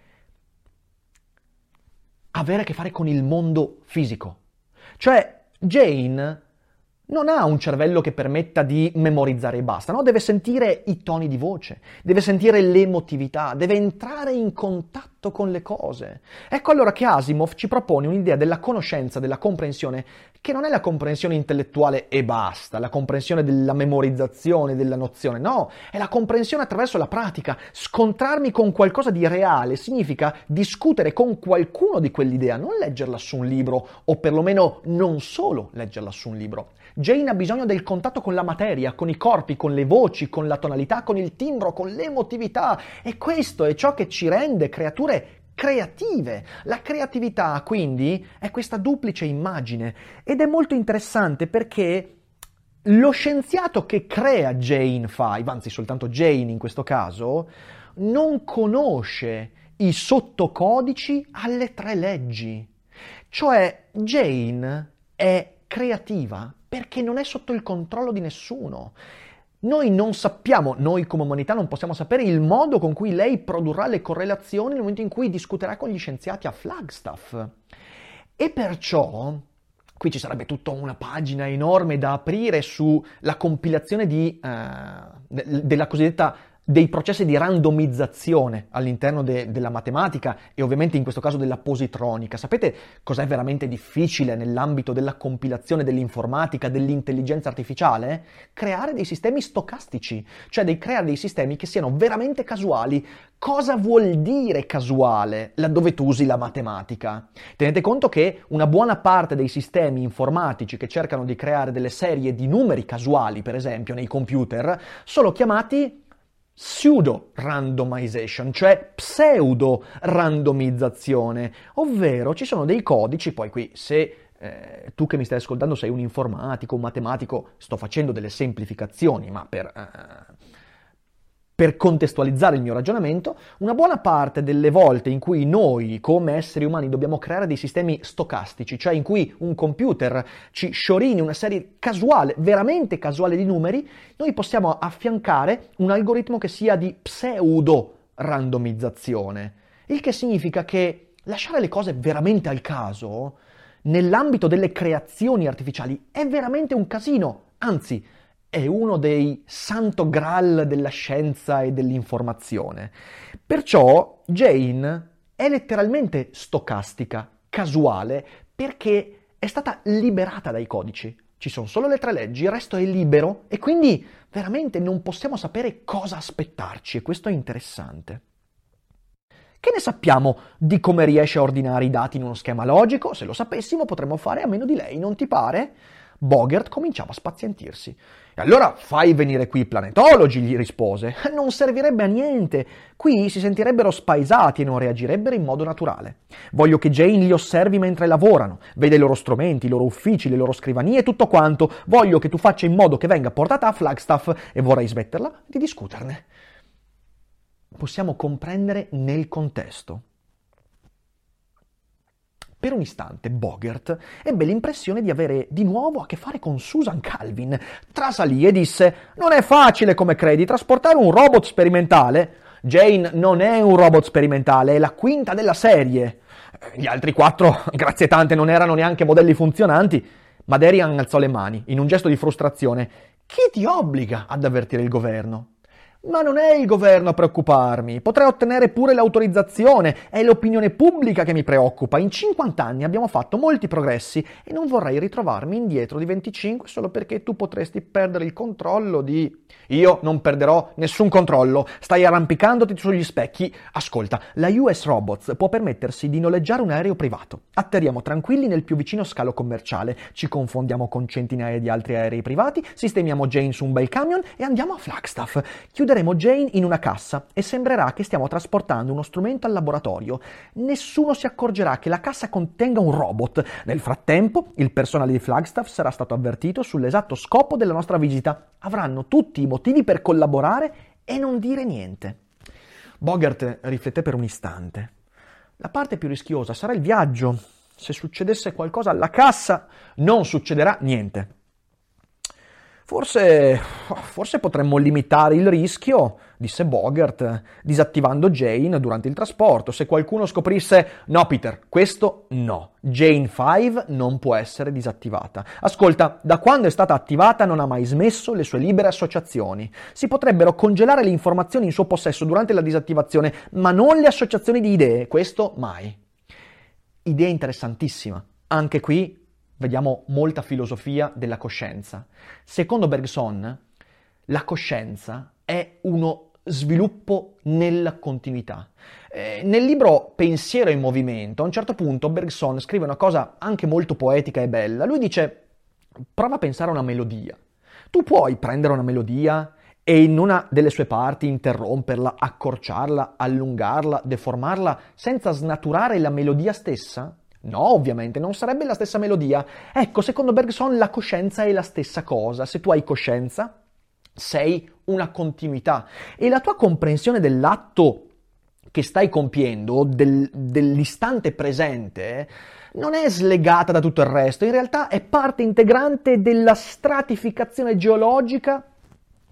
avere a che fare con il mondo fisico. Cioè, Jane non ha un cervello che permetta di memorizzare e basta, no? Deve sentire i toni di voce, deve sentire l'emotività, deve entrare in contatto con le cose. Ecco allora che Asimov ci propone un'idea della conoscenza, della comprensione, che non è la comprensione intellettuale e basta, la comprensione della memorizzazione, della nozione, no, è la comprensione attraverso la pratica. Scontrarmi con qualcosa di reale significa discutere con qualcuno di quell'idea, non leggerla su un libro, o perlomeno non solo leggerla su un libro. Jane ha bisogno del contatto con la materia, con i corpi, con le voci, con la tonalità, con il timbro, con l'emotività, e questo è ciò che ci rende creature creative. La creatività, quindi, è questa duplice immagine, ed è molto interessante perché lo scienziato che crea Jane Five, anzi soltanto Jane in questo caso, non conosce i sottocodici alle tre leggi. Cioè, Jane è creativa perché non è sotto il controllo di nessuno. Noi non sappiamo, noi come umanità non possiamo sapere il modo con cui lei produrrà le correlazioni nel momento in cui discuterà con gli scienziati a Flagstaff. E perciò, qui ci sarebbe tutta una pagina enorme da aprire sulla compilazione di, uh, della cosiddetta dei processi di randomizzazione all'interno de- della matematica e ovviamente in questo caso della positronica. Sapete cos'è veramente difficile nell'ambito della compilazione dell'informatica, dell'intelligenza artificiale? Creare dei sistemi stocastici, cioè di creare dei sistemi che siano veramente casuali. Cosa vuol dire casuale laddove tu usi la matematica? Tenete conto che una buona parte dei sistemi informatici che cercano di creare delle serie di numeri casuali, per esempio, nei computer, sono chiamati pseudo-randomization, cioè pseudo-randomizzazione, ovvero ci sono dei codici, poi qui se eh, tu che mi stai ascoltando sei un informatico, un matematico, sto facendo delle semplificazioni, ma per, eh, per contestualizzare il mio ragionamento, una buona parte delle volte in cui noi come esseri umani dobbiamo creare dei sistemi stocastici, cioè in cui un computer ci sciorini una serie casuale, veramente casuale di numeri, noi possiamo affiancare un algoritmo che sia di pseudo-randomizzazione, il che significa che lasciare le cose veramente al caso nell'ambito delle creazioni artificiali è veramente un casino, anzi è uno dei santo graal della scienza e dell'informazione. Perciò Jane è letteralmente stocastica, casuale, perché è stata liberata dai codici. Ci sono solo le tre leggi, il resto è libero e quindi veramente non possiamo sapere cosa aspettarci e questo è interessante. Che ne sappiamo di come riesce a ordinare i dati in uno schema logico? Se lo sapessimo potremmo fare a meno di lei, non ti pare? Bogert cominciava a spazientirsi. E allora fai venire qui i planetologi, gli rispose. Non servirebbe a niente. Qui si sentirebbero spaesati e non reagirebbero in modo naturale. Voglio che Jane li osservi mentre lavorano, veda i loro strumenti, i loro uffici, le loro scrivanie e tutto quanto. Voglio che tu faccia in modo che venga portata a Flagstaff e vorrei smetterla di discuterne. Possiamo comprendere nel contesto. Per un istante Bogert ebbe l'impressione di avere di nuovo a che fare con Susan Calvin. Trasalì e disse: «Non è facile come credi trasportare un robot sperimentale. Jane non è un robot sperimentale, è la quinta della serie. Gli altri quattro, grazie tante, non erano neanche modelli funzionanti». Madarian alzò le mani in un gesto di frustrazione. «Chi ti obbliga ad avvertire il governo?» Ma non è il governo a preoccuparmi, potrei ottenere pure l'autorizzazione, è l'opinione pubblica che mi preoccupa. In cinquanta anni abbiamo fatto molti progressi e non vorrei ritrovarmi indietro di venticinque solo perché tu potresti perdere il controllo di... Io non perderò nessun controllo, stai arrampicandoti sugli specchi. Ascolta, la U S Robots può permettersi di noleggiare un aereo privato. Atterriamo tranquilli nel più vicino scalo commerciale, ci confondiamo con centinaia di altri aerei privati, sistemiamo Jane su un bel camion e andiamo a Flagstaff. Chiuderemo Jane in una cassa e sembrerà che stiamo trasportando uno strumento al laboratorio. Nessuno si accorgerà che la cassa contenga un robot. Nel frattempo, il personale di Flagstaff sarà stato avvertito sull'esatto scopo della nostra visita. Avranno tutti i motivi per collaborare e non dire niente. Bogert rifletté per un istante. La parte più rischiosa sarà il viaggio. Se succedesse qualcosa alla cassa, non succederà niente. Forse, forse potremmo limitare il rischio, disse Bogert, disattivando Jane durante il trasporto. Se qualcuno scoprisse, no Peter, questo no, Jane Five non può essere disattivata. Ascolta, da quando è stata attivata non ha mai smesso le sue libere associazioni. Si potrebbero congelare le informazioni in suo possesso durante la disattivazione, ma non le associazioni di idee, questo mai. Idea interessantissima, anche qui vediamo molta filosofia della coscienza. Secondo Bergson, la coscienza è uno sviluppo nella continuità. Eh, nel libro Pensiero in movimento, a un certo punto Bergson scrive una cosa anche molto poetica e bella. Lui dice: prova a pensare a una melodia. Tu puoi prendere una melodia e in una delle sue parti interromperla, accorciarla, allungarla, deformarla, senza snaturare la melodia stessa? No, ovviamente, non sarebbe la stessa melodia. Ecco, secondo Bergson la coscienza è la stessa cosa. Se tu hai coscienza, sei una continuità. E la tua comprensione dell'atto che stai compiendo, del, dell'istante presente, non è slegata da tutto il resto. In realtà è parte integrante della stratificazione geologica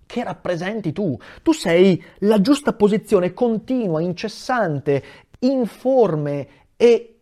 che rappresenti tu. Tu sei la giusta posizione continua, incessante, informe e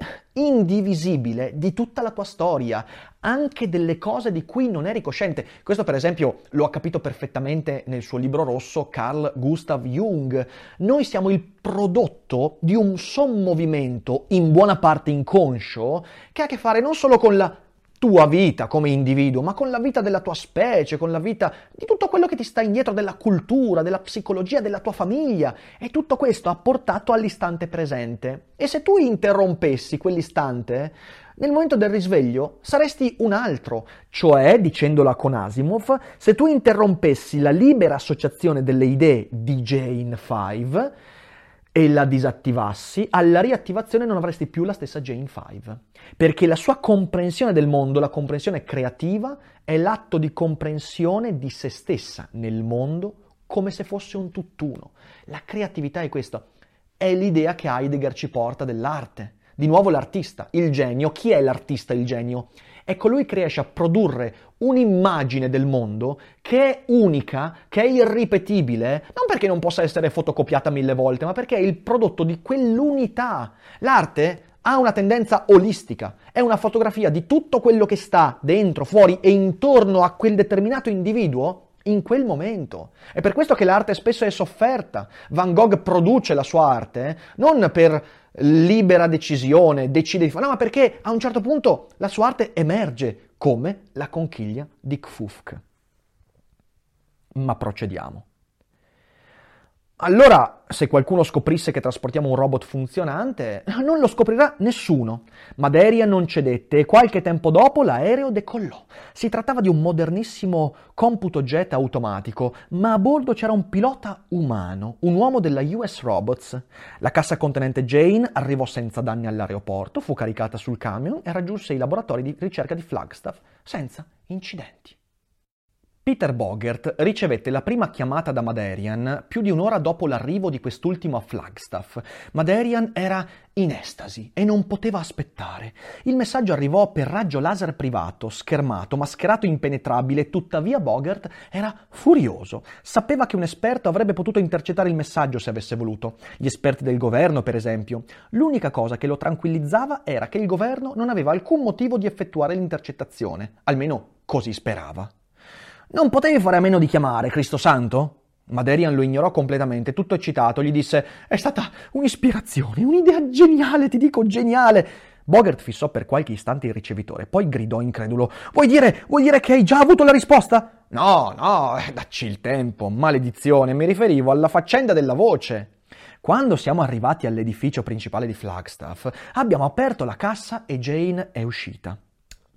indivisibile di tutta la tua storia, anche delle cose di cui non eri cosciente. Questo per esempio lo ha capito perfettamente nel suo libro rosso Carl Gustav Jung. Noi siamo il prodotto di un sommovimento in buona parte inconscio che ha a che fare non solo con la tua vita come individuo, ma con la vita della tua specie, con la vita di tutto quello che ti sta indietro, della cultura, della psicologia, della tua famiglia, e tutto questo ha portato all'istante presente. E se tu interrompessi quell'istante, nel momento del risveglio saresti un altro, cioè, dicendola con Asimov, se tu interrompessi la libera associazione delle idee di Jane Five e la disattivassi, alla riattivazione non avresti più la stessa Jane Five, perché la sua comprensione del mondo, la comprensione creativa, è l'atto di comprensione di se stessa nel mondo come se fosse un tutt'uno. La creatività è questa, è l'idea che Heidegger ci porta dell'arte. Di nuovo l'artista, il genio. Chi è l'artista, il genio? È colui che riesce a produrre un'immagine del mondo che è unica, che è irripetibile, non perché non possa essere fotocopiata mille volte, ma perché è il prodotto di quell'unità. L'arte ha una tendenza olistica, è una fotografia di tutto quello che sta dentro, fuori e intorno a quel determinato individuo in quel momento. È per questo che l'arte spesso è sofferta. Van Gogh produce la sua arte non per libera decisione, decide di fare, no, ma perché a un certo punto la sua arte emerge come la conchiglia di Kfufk. Ma procediamo. Allora, se qualcuno scoprisse che trasportiamo un robot funzionante, non lo scoprirà nessuno. Madarian non cedette e qualche tempo dopo l'aereo decollò. Si trattava di un modernissimo computo jet automatico, ma a bordo c'era un pilota umano, un uomo della U S Robots. La cassa contenente Jane arrivò senza danni all'aeroporto, fu caricata sul camion e raggiunse i laboratori di ricerca di Flagstaff senza incidenti. Peter Bogert ricevette la prima chiamata da Madarian più di un'ora dopo l'arrivo di quest'ultimo a Flagstaff. Madarian era in estasi e non poteva aspettare. Il messaggio arrivò per raggio laser privato, schermato, mascherato impenetrabile, tuttavia Bogert era furioso. Sapeva che un esperto avrebbe potuto intercettare il messaggio se avesse voluto. Gli esperti del governo, per esempio. L'unica cosa che lo tranquillizzava era che il governo non aveva alcun motivo di effettuare l'intercettazione, almeno così sperava. «Non potevi fare a meno di chiamare, Cristo Santo?» Madarian lo ignorò completamente, tutto eccitato, gli disse «È stata un'ispirazione, un'idea geniale, ti dico geniale!» Bogert fissò per qualche istante il ricevitore, poi gridò incredulo «Vuoi dire, vuoi dire che hai già avuto la risposta?» «No, no, dacci il tempo, maledizione, mi riferivo alla faccenda della voce!» Quando siamo arrivati all'edificio principale di Flagstaff, abbiamo aperto la cassa e Jane è uscita.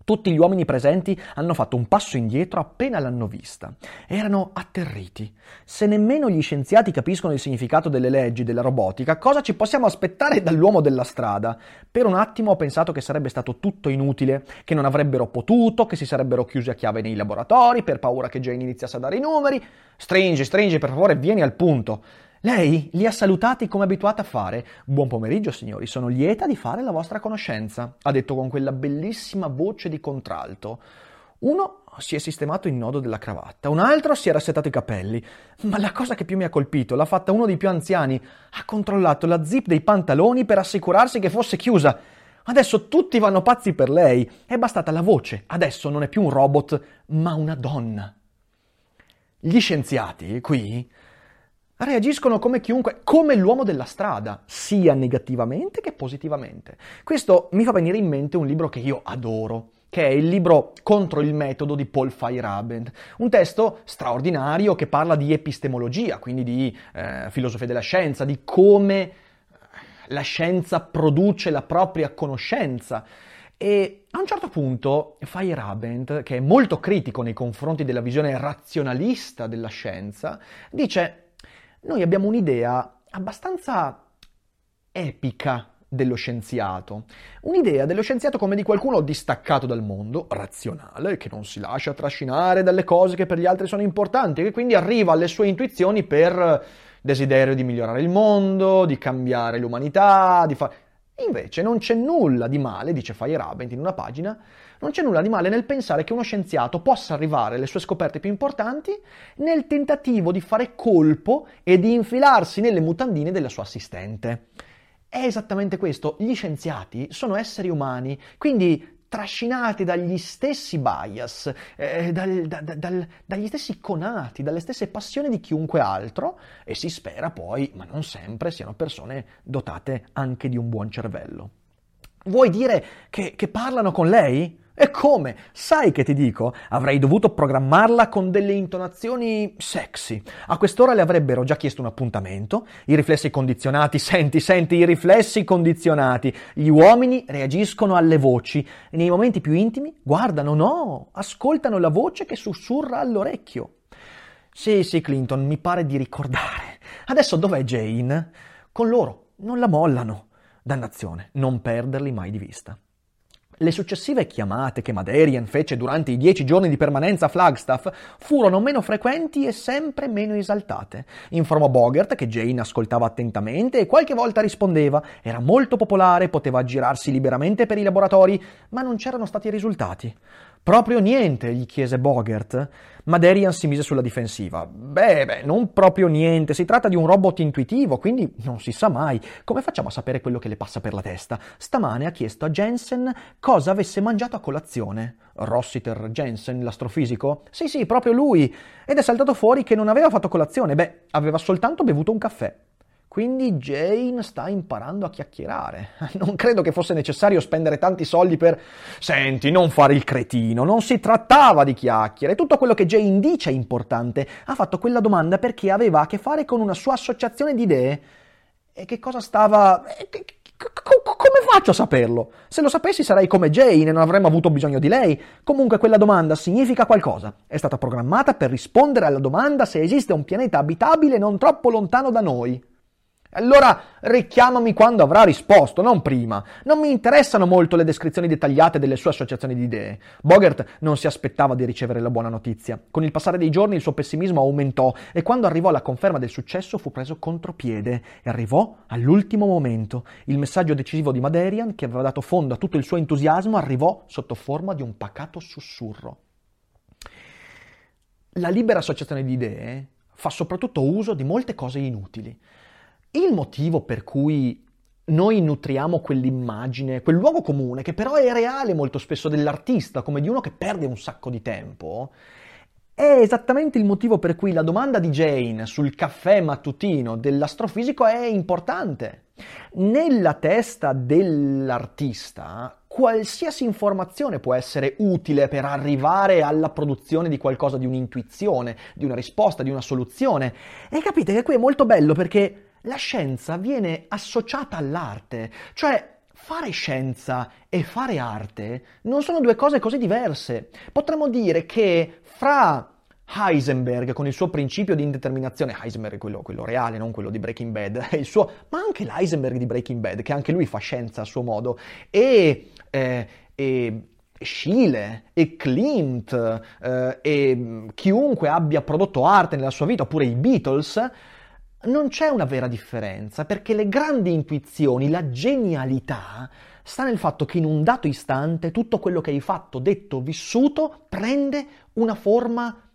Tutti gli uomini presenti hanno fatto un passo indietro appena l'hanno vista. Erano atterriti. Se nemmeno gli scienziati capiscono il significato delle leggi della robotica, cosa ci possiamo aspettare dall'uomo della strada? Per un attimo ho pensato che sarebbe stato tutto inutile, che non avrebbero potuto, che si sarebbero chiusi a chiave nei laboratori per paura che Jane iniziasse a dare i numeri. Stringi, stringi, per favore, vieni al punto. Lei li ha salutati come abituata a fare. «Buon pomeriggio, signori, sono lieta di fare la vostra conoscenza», ha detto con quella bellissima voce di contralto. Uno si è sistemato il nodo della cravatta, un altro si era assetato i capelli, ma la cosa che più mi ha colpito l'ha fatta uno dei più anziani. Ha controllato la zip dei pantaloni per assicurarsi che fosse chiusa. Adesso tutti vanno pazzi per lei. È bastata la voce. Adesso non è più un robot, ma una donna. Gli scienziati, qui... reagiscono come chiunque, come l'uomo della strada, sia negativamente che positivamente. Questo mi fa venire in mente un libro che io adoro, che è il libro Contro il metodo di Paul Feyerabend, un testo straordinario che parla di epistemologia, quindi di eh, filosofia della scienza, di come la scienza produce la propria conoscenza. E a un certo punto Feyerabend, che è molto critico nei confronti della visione razionalista della scienza, dice... Noi abbiamo un'idea abbastanza epica dello scienziato, un'idea dello scienziato come di qualcuno distaccato dal mondo, razionale, che non si lascia trascinare dalle cose che per gli altri sono importanti, che quindi arriva alle sue intuizioni per desiderio di migliorare il mondo, di cambiare l'umanità, di fare... Invece non c'è nulla di male, dice Feyerabend in una pagina, non c'è nulla di male nel pensare che uno scienziato possa arrivare alle sue scoperte più importanti nel tentativo di fare colpo e di infilarsi nelle mutandine della sua assistente. È esattamente questo, gli scienziati sono esseri umani, quindi trascinati dagli stessi bias, eh, dal, da, dal, dagli stessi conati, dalle stesse passioni di chiunque altro, e si spera poi, ma non sempre, siano persone dotate anche di un buon cervello. Vuoi dire che, che parlano con lei? E come? Sai che ti dico? Avrei dovuto programmarla con delle intonazioni sexy. A quest'ora le avrebbero già chiesto un appuntamento. I riflessi condizionati, senti, senti, i riflessi condizionati. Gli uomini reagiscono alle voci. Nei momenti più intimi guardano, no, ascoltano la voce che sussurra all'orecchio. Sì, sì, Clinton, mi pare di ricordare. Adesso dov'è Jane? Con loro, non la mollano. Dannazione, non perderli mai di vista. Le successive chiamate che Madarian fece durante i dieci giorni di permanenza a Flagstaff furono meno frequenti e sempre meno esaltate. Informò Bogert che Jane ascoltava attentamente e qualche volta rispondeva. Era molto popolare, poteva aggirarsi liberamente per i laboratori, ma non c'erano stati risultati. «Proprio niente?» gli chiese Bogert. Madarian si mise sulla difensiva. «Beh, beh, non proprio niente. Si tratta di un robot intuitivo, quindi non si sa mai. Come facciamo a sapere quello che le passa per la testa? Stamane ha chiesto a Jensen cosa avesse mangiato a colazione». «Rossiter Jensen, l'astrofisico?» «Sì, sì, proprio lui. Ed è saltato fuori che non aveva fatto colazione. Beh, aveva soltanto bevuto un caffè». Quindi Jane sta imparando a chiacchierare. Non credo che fosse necessario spendere tanti soldi per... Senti, non fare il cretino, non si trattava di chiacchiere. Tutto quello che Jane dice è importante. Ha fatto quella domanda perché aveva a che fare con una sua associazione di idee. E che cosa stava... Come faccio a saperlo? Se lo sapessi sarei come Jane e non avremmo avuto bisogno di lei. Comunque quella domanda significa qualcosa. È stata programmata per rispondere alla domanda se esiste un pianeta abitabile non troppo lontano da noi. Allora richiamami quando avrà risposto, non prima. Non mi interessano molto le descrizioni dettagliate delle sue associazioni di idee. Bogert non si aspettava di ricevere la buona notizia. Con il passare dei giorni il suo pessimismo aumentò e quando arrivò alla conferma del successo fu preso contropiede e arrivò all'ultimo momento. Il messaggio decisivo di Madarian, che aveva dato fondo a tutto il suo entusiasmo, arrivò sotto forma di un pacato sussurro. La libera associazione di idee fa soprattutto uso di molte cose inutili. Il motivo per cui noi nutriamo quell'immagine, quel luogo comune, che però è reale molto spesso dell'artista, come di uno che perde un sacco di tempo, è esattamente il motivo per cui la domanda di Jane sul caffè mattutino dell'astrofisico è importante. Nella testa dell'artista qualsiasi informazione può essere utile per arrivare alla produzione di qualcosa, di un'intuizione, di una risposta, di una soluzione. E capite che qui è molto bello perché... la scienza viene associata all'arte, cioè fare scienza e fare arte non sono due cose così diverse. Potremmo dire che fra Heisenberg, con il suo principio di indeterminazione, Heisenberg è quello, quello reale, non quello di Breaking Bad, il suo, ma anche l'Heisenberg di Breaking Bad, che anche lui fa scienza a suo modo, e... Eh, e Schiele e Klimt eh, e chiunque abbia prodotto arte nella sua vita, oppure i Beatles... non c'è una vera differenza, perché le grandi intuizioni, la genialità, sta nel fatto che in un dato istante tutto quello che hai fatto, detto, vissuto, prende una forma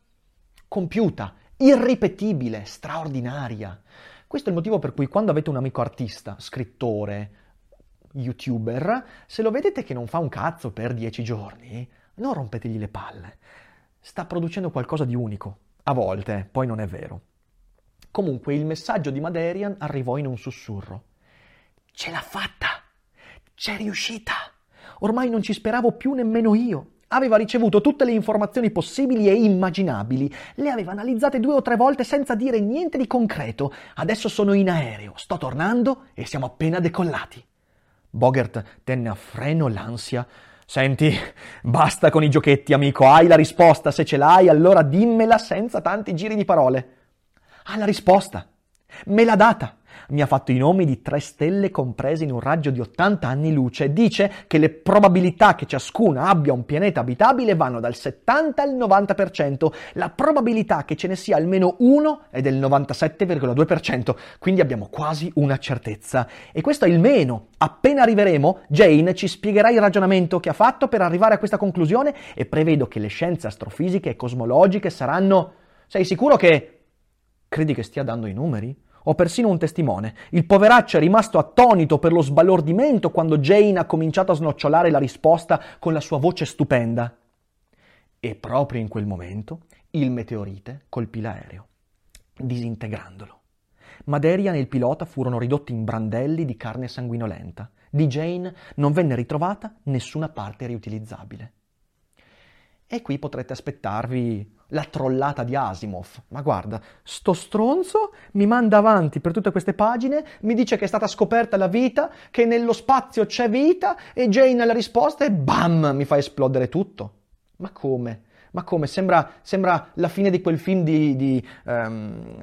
compiuta, irripetibile, straordinaria. Questo è il motivo per cui quando avete un amico artista, scrittore, youtuber, se lo vedete che non fa un cazzo per dieci giorni, non rompetegli le palle. Sta producendo qualcosa di unico. A volte, poi non è vero. Comunque il messaggio di Madarian arrivò in un sussurro. Ce l'ha fatta! C'è riuscita! Ormai non ci speravo più nemmeno io. Aveva ricevuto tutte le informazioni possibili e immaginabili. Le aveva analizzate due o tre volte senza dire niente di concreto. Adesso sono in aereo, sto tornando e siamo appena decollati. Bogert tenne a freno l'ansia. Senti, basta con i giochetti, amico. Hai la risposta. Se ce l'hai, allora dimmela senza tanti giri di parole. Ha la risposta. Me l'ha data. Mi ha fatto i nomi di tre stelle comprese in un raggio di ottanta anni luce. Dice che le probabilità che ciascuna abbia un pianeta abitabile vanno dal settanta al novanta per cento. La probabilità che ce ne sia almeno uno è del novantasette virgola due per cento. Quindi abbiamo quasi una certezza. E questo è il meno. Appena arriveremo, Jane ci spiegherà il ragionamento che ha fatto per arrivare a questa conclusione e prevedo che le scienze astrofisiche e cosmologiche saranno... Sei sicuro che... Credi che stia dando i numeri? Ho persino un testimone. Il poveraccio è rimasto attonito per lo sbalordimento quando Jane ha cominciato a snocciolare la risposta con la sua voce stupenda. E proprio in quel momento il meteorite colpì l'aereo, disintegrandolo. Madarian e il pilota furono ridotti in brandelli di carne sanguinolenta. Di Jane non venne ritrovata nessuna parte riutilizzabile. E qui potrete aspettarvi la trollata di Asimov. Ma guarda, sto stronzo mi manda avanti per tutte queste pagine, mi dice che è stata scoperta la vita, che nello spazio c'è vita, e Jane ha la risposta e bam, mi fa esplodere tutto. Ma come? Ma come? Sembra, sembra la fine di quel film di... di um,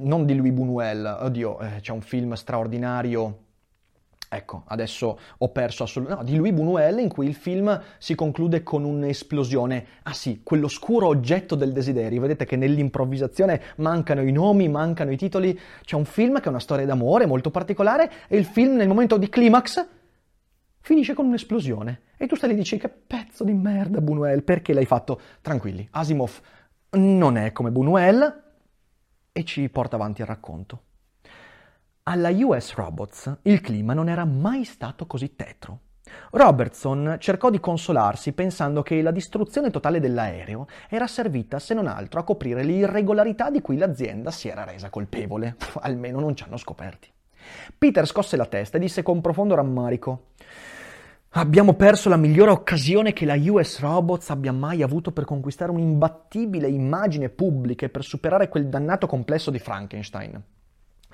non di Luis Buñuel, oddio, eh, c'è un film straordinario... Ecco, adesso ho perso assolutamente... No, di Luis Buñuel, in cui il film si conclude con un'esplosione. Ah sì, quell'oscuro oggetto del desiderio. Vedete che nell'improvvisazione mancano i nomi, mancano i titoli. C'è un film che è una storia d'amore molto particolare e il film nel momento di climax finisce con un'esplosione. E tu stai lì e dici, che pezzo di merda Buñuel, perché l'hai fatto? Tranquilli, Asimov non è come Buñuel e ci porta avanti il racconto. Alla U S Robots il clima non era mai stato così tetro. Robertson cercò di consolarsi pensando che la distruzione totale dell'aereo era servita se non altro a coprire le irregolarità di cui l'azienda si era resa colpevole. Almeno non ci hanno scoperti. Peter scosse la testa e disse con profondo rammarico: abbiamo perso la migliore occasione che la U S Robots abbia mai avuto per conquistare un'imbattibile immagine pubblica e per superare quel dannato complesso di Frankenstein.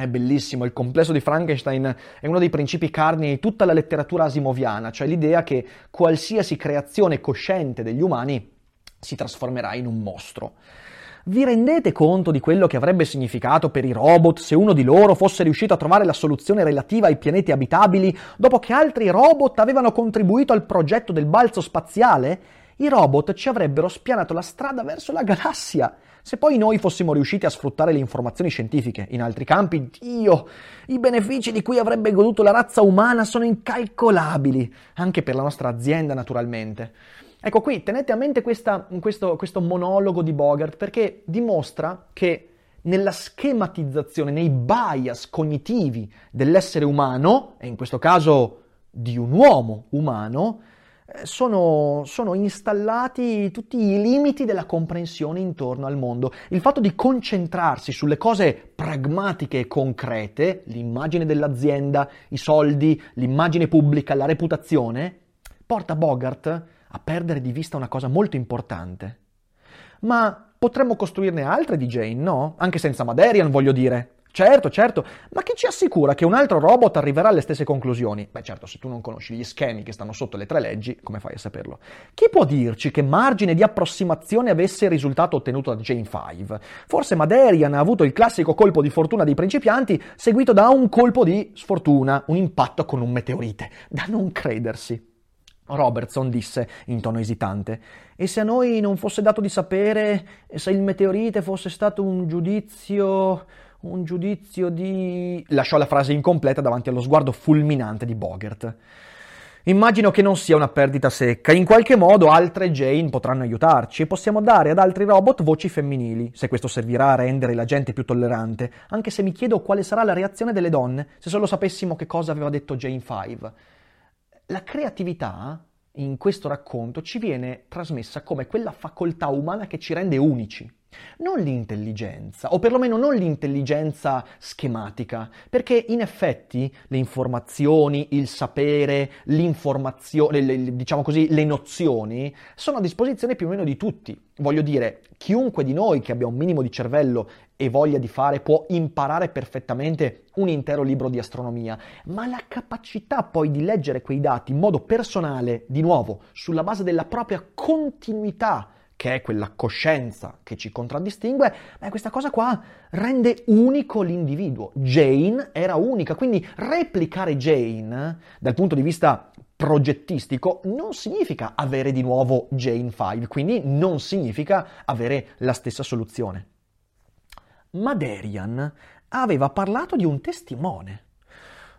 È bellissimo, il complesso di Frankenstein è uno dei principi cardini di tutta la letteratura asimoviana, cioè l'idea che qualsiasi creazione cosciente degli umani si trasformerà in un mostro. Vi rendete conto di quello che avrebbe significato per i robot se uno di loro fosse riuscito a trovare la soluzione relativa ai pianeti abitabili dopo che altri robot avevano contribuito al progetto del balzo spaziale? I robot ci avrebbero spianato la strada verso la galassia. Se poi noi fossimo riusciti a sfruttare le informazioni scientifiche in altri campi, Dio, i benefici di cui avrebbe goduto la razza umana sono incalcolabili, anche per la nostra azienda naturalmente. Ecco qui, tenete a mente questa, questo, questo monologo di Bogert, perché dimostra che nella schematizzazione, nei bias cognitivi dell'essere umano, e in questo caso di un uomo umano, Sono, sono installati tutti i limiti della comprensione intorno al mondo. Il fatto di concentrarsi sulle cose pragmatiche e concrete, l'immagine dell'azienda, i soldi, l'immagine pubblica, la reputazione, porta Bogert a perdere di vista una cosa molto importante. Ma potremmo costruirne altre di Jane, no? Anche senza Madarian, voglio dire. Certo, certo, ma chi ci assicura che un altro robot arriverà alle stesse conclusioni? Beh certo, se tu non conosci gli schemi che stanno sotto le tre leggi, come fai a saperlo? Chi può dirci che margine di approssimazione avesse il risultato ottenuto da Jane Five? Forse Madarian ha avuto il classico colpo di fortuna dei principianti, seguito da un colpo di sfortuna, un impatto con un meteorite. Da non credersi. Robertson disse in tono esitante: e se a noi non fosse dato di sapere se il meteorite fosse stato un giudizio... un giudizio di... Lasciò la frase incompleta davanti allo sguardo fulminante di Bogert. Immagino che non sia una perdita secca. In qualche modo altre Jane potranno aiutarci e possiamo dare ad altri robot voci femminili, se questo servirà a rendere la gente più tollerante, anche se mi chiedo quale sarà la reazione delle donne, se solo sapessimo che cosa aveva detto Jane Five. La creatività, in questo racconto, ci viene trasmessa come quella facoltà umana che ci rende unici. Non l'intelligenza, o perlomeno non l'intelligenza schematica, perché in effetti le informazioni, il sapere, l'informazione, le, diciamo così, le nozioni sono a disposizione più o meno di tutti. Voglio dire, chiunque di noi che abbia un minimo di cervello e voglia di fare può imparare perfettamente un intero libro di astronomia, ma la capacità poi di leggere quei dati in modo personale, di nuovo, sulla base della propria continuità, che è quella coscienza che ci contraddistingue, beh, questa cosa qua rende unico l'individuo. Jane era unica, quindi replicare Jane dal punto di vista progettistico non significa avere di nuovo Jane Five, quindi non significa avere la stessa soluzione. Madarian aveva parlato di un testimone.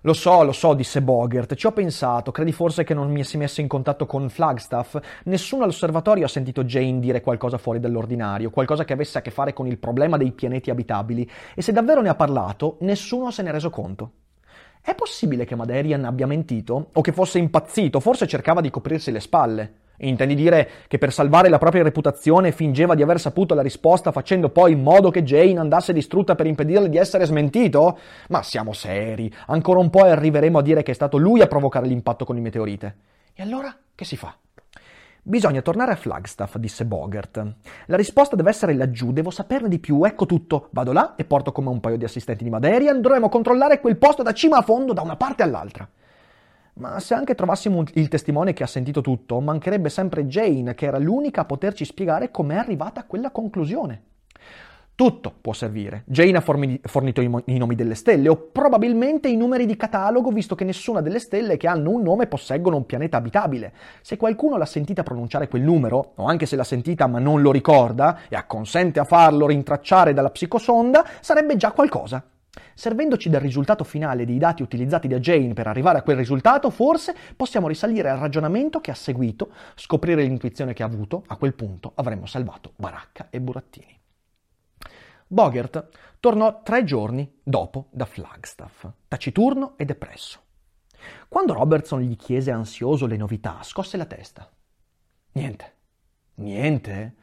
Lo so, lo so, disse Bogert, ci ho pensato, credi forse che non mi si messo in contatto con Flagstaff? Nessuno all'osservatorio ha sentito Jane dire qualcosa fuori dall'ordinario, qualcosa che avesse a che fare con il problema dei pianeti abitabili, e se davvero ne ha parlato, nessuno se ne è reso conto. È possibile che Madarian abbia mentito? O che fosse impazzito? Forse cercava di coprirsi le spalle. Intendi dire che per salvare la propria reputazione fingeva di aver saputo la risposta facendo poi in modo che Jane andasse distrutta per impedirle di essere smentito? Ma siamo seri, ancora un po' e arriveremo a dire che è stato lui a provocare l'impatto con il meteorite. E allora che si fa? Bisogna tornare a Flagstaff, disse Bogert. La risposta deve essere laggiù, devo saperne di più, ecco tutto. Vado là e porto con me un paio di assistenti di Madarian, dovremo controllare quel posto da cima a fondo, da una parte all'altra. Ma se anche trovassimo il testimone che ha sentito tutto, mancherebbe sempre Jane, che era l'unica a poterci spiegare com'è arrivata a quella conclusione. Tutto può servire. Jane ha fornito i nomi delle stelle, o probabilmente i numeri di catalogo, visto che nessuna delle stelle che hanno un nome posseggono un pianeta abitabile. Se qualcuno l'ha sentita pronunciare quel numero, o anche se l'ha sentita ma non lo ricorda, e acconsente a farlo rintracciare dalla psicosonda, sarebbe già qualcosa. Servendoci del risultato finale dei dati utilizzati da Jane per arrivare a quel risultato, forse possiamo risalire al ragionamento che ha seguito, scoprire l'intuizione che ha avuto, a quel punto avremmo salvato Baracca e Burattini. Bogert tornò tre giorni dopo da Flagstaff, taciturno e depresso. Quando Robertson gli chiese ansioso le novità, scosse la testa. Niente, niente...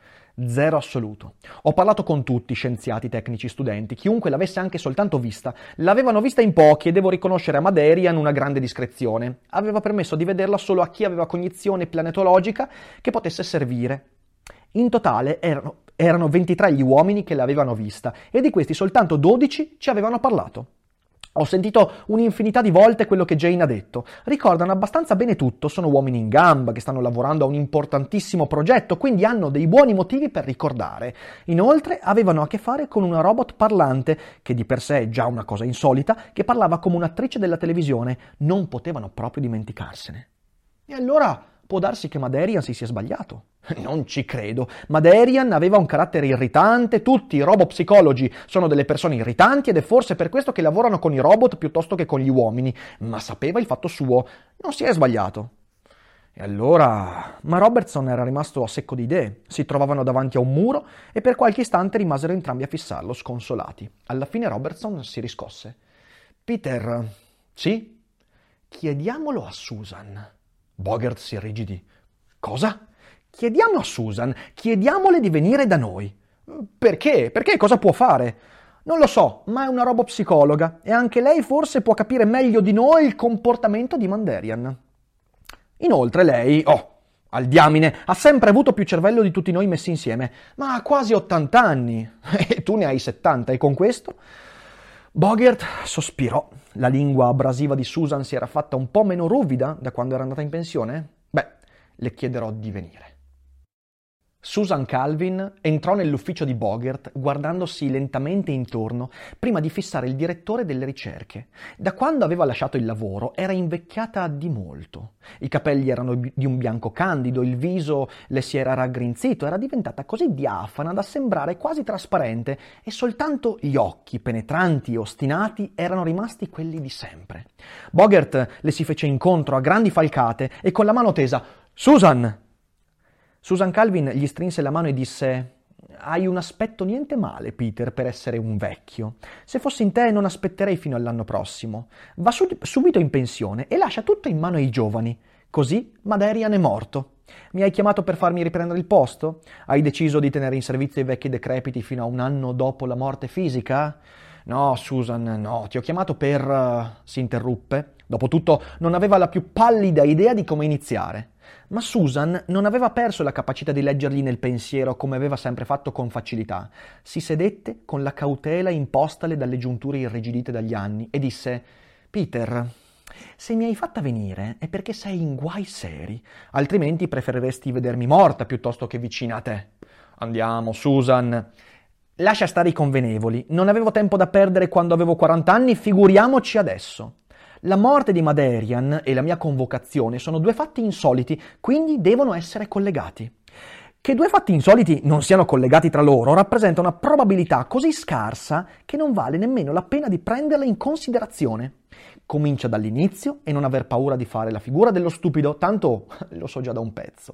Zero assoluto. Ho parlato con tutti, scienziati, tecnici, studenti, chiunque l'avesse anche soltanto vista. L'avevano vista in pochi e devo riconoscere a Madarian una grande discrezione. Aveva permesso di vederla solo a chi aveva cognizione planetologica che potesse servire. In totale erano, erano ventitré gli uomini che l'avevano vista e di questi soltanto dodici ci avevano parlato. Ho sentito un'infinità di volte quello che Jane ha detto. Ricordano abbastanza bene tutto, sono uomini in gamba che stanno lavorando a un importantissimo progetto, quindi hanno dei buoni motivi per ricordare. Inoltre avevano a che fare con una robot parlante, che di per sé è già una cosa insolita, che parlava come un'attrice della televisione. Non potevano proprio dimenticarsene. E allora può darsi che Madarian si sia sbagliato. Non ci credo. Madarian aveva un carattere irritante, tutti i robopsicologi sono delle persone irritanti ed è forse per questo che lavorano con i robot piuttosto che con gli uomini, ma sapeva il fatto suo, non si è sbagliato. E allora... Ma Robertson era rimasto a secco di idee, si trovavano davanti a un muro e per qualche istante rimasero entrambi a fissarlo, sconsolati. Alla fine Robertson si riscosse. Peter... Sì? Chiediamolo a Susan. Bogert si irrigidì. Cosa? Chiediamo a Susan, chiediamole di venire da noi. Perché? Perché cosa può fare? Non lo so, ma è una robopsicologa e anche lei forse può capire meglio di noi il comportamento di Madarian. Inoltre lei, oh, al diamine, ha sempre avuto più cervello di tutti noi messi insieme, ma ha quasi ottanta anni e tu ne hai settanta e con questo... Bogert sospirò. La lingua abrasiva di Susan si era fatta un po' meno ruvida da quando era andata in pensione? Beh, le chiederò di venire. Susan Calvin entrò nell'ufficio di Bogert guardandosi lentamente intorno prima di fissare il direttore delle ricerche. Da quando aveva lasciato il lavoro era invecchiata di molto. I capelli erano di un bianco candido, il viso le si era raggrinzito, era diventata così diafana da sembrare quasi trasparente e soltanto gli occhi penetranti e ostinati erano rimasti quelli di sempre. Bogert le si fece incontro a grandi falcate e con la mano tesa «Susan!» Susan Calvin gli strinse la mano e disse «Hai un aspetto niente male, Peter, per essere un vecchio. Se fossi in te non aspetterei fino all'anno prossimo. Va subito in pensione e lascia tutto in mano ai giovani. Così Madarian è morto. Mi hai chiamato per farmi riprendere il posto? Hai deciso di tenere in servizio i vecchi decrepiti fino a un anno dopo la morte fisica? No, Susan, no, ti ho chiamato per...» uh, si interruppe. Dopotutto non aveva la più pallida idea di come iniziare. Ma Susan non aveva perso la capacità di leggergli nel pensiero come aveva sempre fatto con facilità. Si sedette con la cautela impostale dalle giunture irrigidite dagli anni e disse «Peter, se mi hai fatta venire è perché sei in guai seri, altrimenti preferiresti vedermi morta piuttosto che vicina a te. Andiamo, Susan». «Lascia stare i convenevoli. Non avevo tempo da perdere quando avevo quaranta anni, figuriamoci adesso». La morte di Madarian e la mia convocazione sono due fatti insoliti, quindi devono essere collegati. Che due fatti insoliti non siano collegati tra loro rappresenta una probabilità così scarsa che non vale nemmeno la pena di prenderla in considerazione. Comincia dall'inizio e non aver paura di fare la figura dello stupido, tanto lo so già da un pezzo.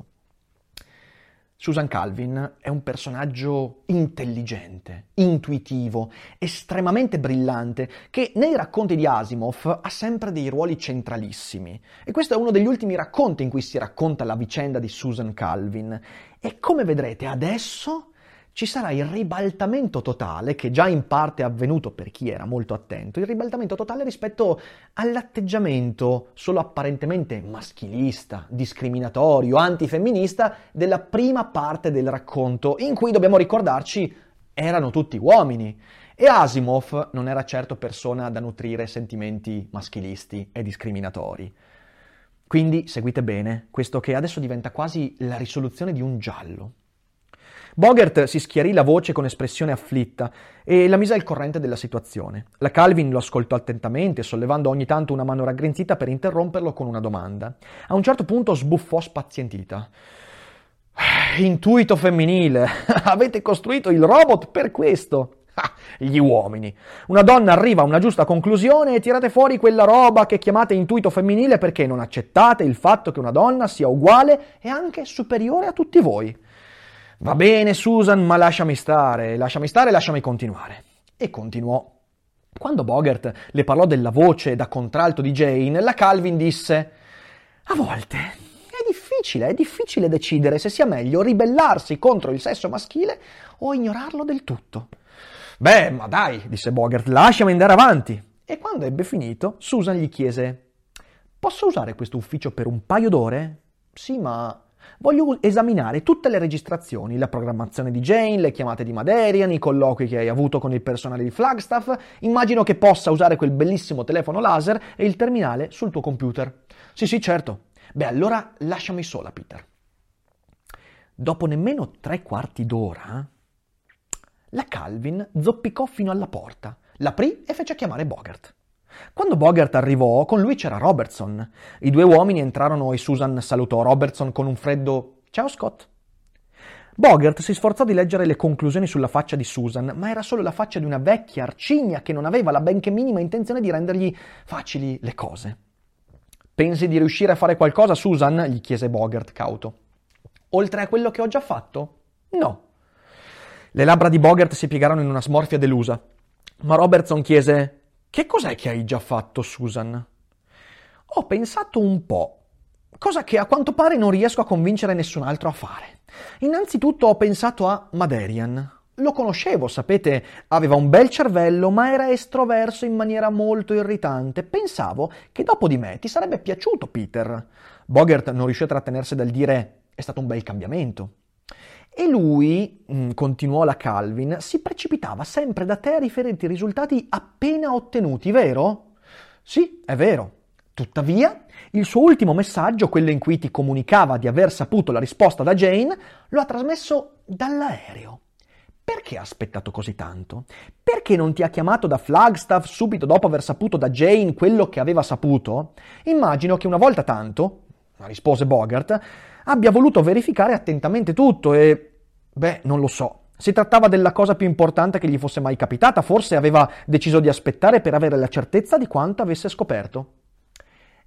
Susan Calvin è un personaggio intelligente, intuitivo, estremamente brillante, che nei racconti di Asimov ha sempre dei ruoli centralissimi. E questo è uno degli ultimi racconti in cui si racconta la vicenda di Susan Calvin. E come vedrete adesso ci sarà il ribaltamento totale, che già in parte è avvenuto per chi era molto attento, il ribaltamento totale rispetto all'atteggiamento solo apparentemente maschilista, discriminatorio, antifemminista della prima parte del racconto, in cui, dobbiamo ricordarci, erano tutti uomini. E Asimov non era certo persona da nutrire sentimenti maschilisti e discriminatori. Quindi seguite bene questo che adesso diventa quasi la risoluzione di un giallo. Bogert si schiarì la voce con espressione afflitta e la mise al corrente della situazione. La Calvin lo ascoltò attentamente, sollevando ogni tanto una mano raggrinzita per interromperlo con una domanda. A un certo punto sbuffò spazientita. «Intuito femminile! Avete costruito il robot per questo! Ah, gli uomini! Una donna arriva a una giusta conclusione e tirate fuori quella roba che chiamate intuito femminile perché non accettate il fatto che una donna sia uguale e anche superiore a tutti voi!» «Va bene, Susan, ma lasciami stare, lasciami stare, lasciami continuare». E continuò. Quando Bogert le parlò della voce da contralto di Jane, la Calvin disse «A volte è difficile, è difficile decidere se sia meglio ribellarsi contro il sesso maschile o ignorarlo del tutto». «Beh, ma dai», disse Bogert, «lasciami andare avanti». E quando ebbe finito, Susan gli chiese «Posso usare questo ufficio per un paio d'ore? Sì, ma... voglio esaminare tutte le registrazioni, la programmazione di Jane, le chiamate di Madarian, i colloqui che hai avuto con il personale di Flagstaff. Immagino che possa usare quel bellissimo telefono laser e il terminale sul tuo computer». «Sì, sì, certo». «Beh, allora lasciami sola, Peter». Dopo nemmeno tre quarti d'ora, la Calvin zoppicò fino alla porta, l'aprì e fece chiamare Bogert. Quando Bogert arrivò, con lui c'era Robertson. I due uomini entrarono e Susan salutò Robertson con un freddo «Ciao Scott». Bogert si sforzò di leggere le conclusioni sulla faccia di Susan, ma era solo la faccia di una vecchia arcigna che non aveva la benché minima intenzione di rendergli facili le cose. «Pensi di riuscire a fare qualcosa, Susan?» gli chiese Bogert cauto. «Oltre a quello che ho già fatto? No». Le labbra di Bogert si piegarono in una smorfia delusa, ma Robertson chiese «Che cos'è che hai già fatto, Susan?» «Ho pensato un po', cosa che a quanto pare non riesco a convincere nessun altro a fare. Innanzitutto ho pensato a Madarian. Lo conoscevo, sapete, aveva un bel cervello, ma era estroverso in maniera molto irritante. Pensavo che dopo di me ti sarebbe piaciuto, Peter». Bogert non riuscì a trattenersi dal dire «È stato un bel cambiamento». «E lui», continuò la Calvin, «si precipitava sempre da te a riferirti i risultati appena ottenuti, vero?» «Sì, è vero. Tuttavia, il suo ultimo messaggio, quello in cui ti comunicava di aver saputo la risposta da Jane, lo ha trasmesso dall'aereo. Perché ha aspettato così tanto? Perché non ti ha chiamato da Flagstaff subito dopo aver saputo da Jane quello che aveva saputo? Immagino che una volta tanto», rispose Bogert, «abbia voluto verificare attentamente tutto e... beh, non lo so. Si trattava della cosa più importante che gli fosse mai capitata, forse aveva deciso di aspettare per avere la certezza di quanto avesse scoperto».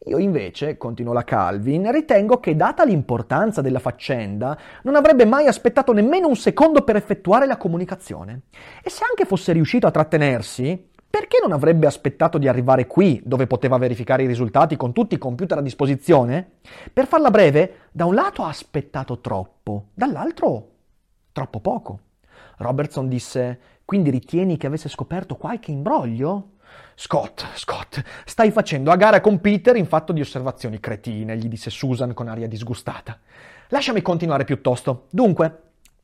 «Io invece», continuò la Calvin, «ritengo che, data l'importanza della faccenda, non avrebbe mai aspettato nemmeno un secondo per effettuare la comunicazione. E se anche fosse riuscito a trattenersi, perché non avrebbe aspettato di arrivare qui, dove poteva verificare i risultati con tutti i computer a disposizione? Per farla breve, da un lato ha aspettato troppo, dall'altro troppo poco». Robertson disse «Quindi ritieni che avesse scoperto qualche imbroglio?» «Scott, Scott, stai facendo a gara con Peter in fatto di osservazioni cretine», gli disse Susan con aria disgustata. «Lasciami continuare piuttosto. Dunque,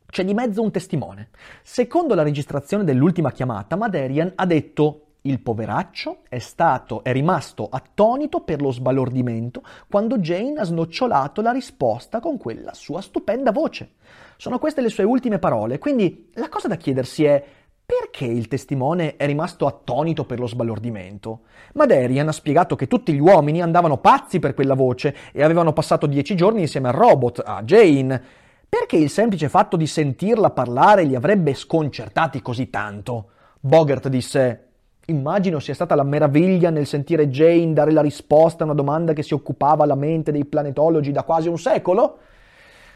c'è di mezzo un testimone. Secondo la registrazione dell'ultima chiamata, Madarian ha detto «Il poveraccio è stato, è rimasto attonito per lo sbalordimento quando Jane ha snocciolato la risposta con quella sua stupenda voce». Sono queste le sue ultime parole, quindi la cosa da chiedersi è perché il testimone è rimasto attonito per lo sbalordimento? Madarian ha spiegato che tutti gli uomini andavano pazzi per quella voce e avevano passato dieci giorni insieme al robot, a Jane. Perché il semplice fatto di sentirla parlare li avrebbe sconcertati così tanto? Bogert disse Immagino sia stata la meraviglia nel sentire Jane dare la risposta a una domanda che si occupava la mente dei planetologi da quasi un secolo.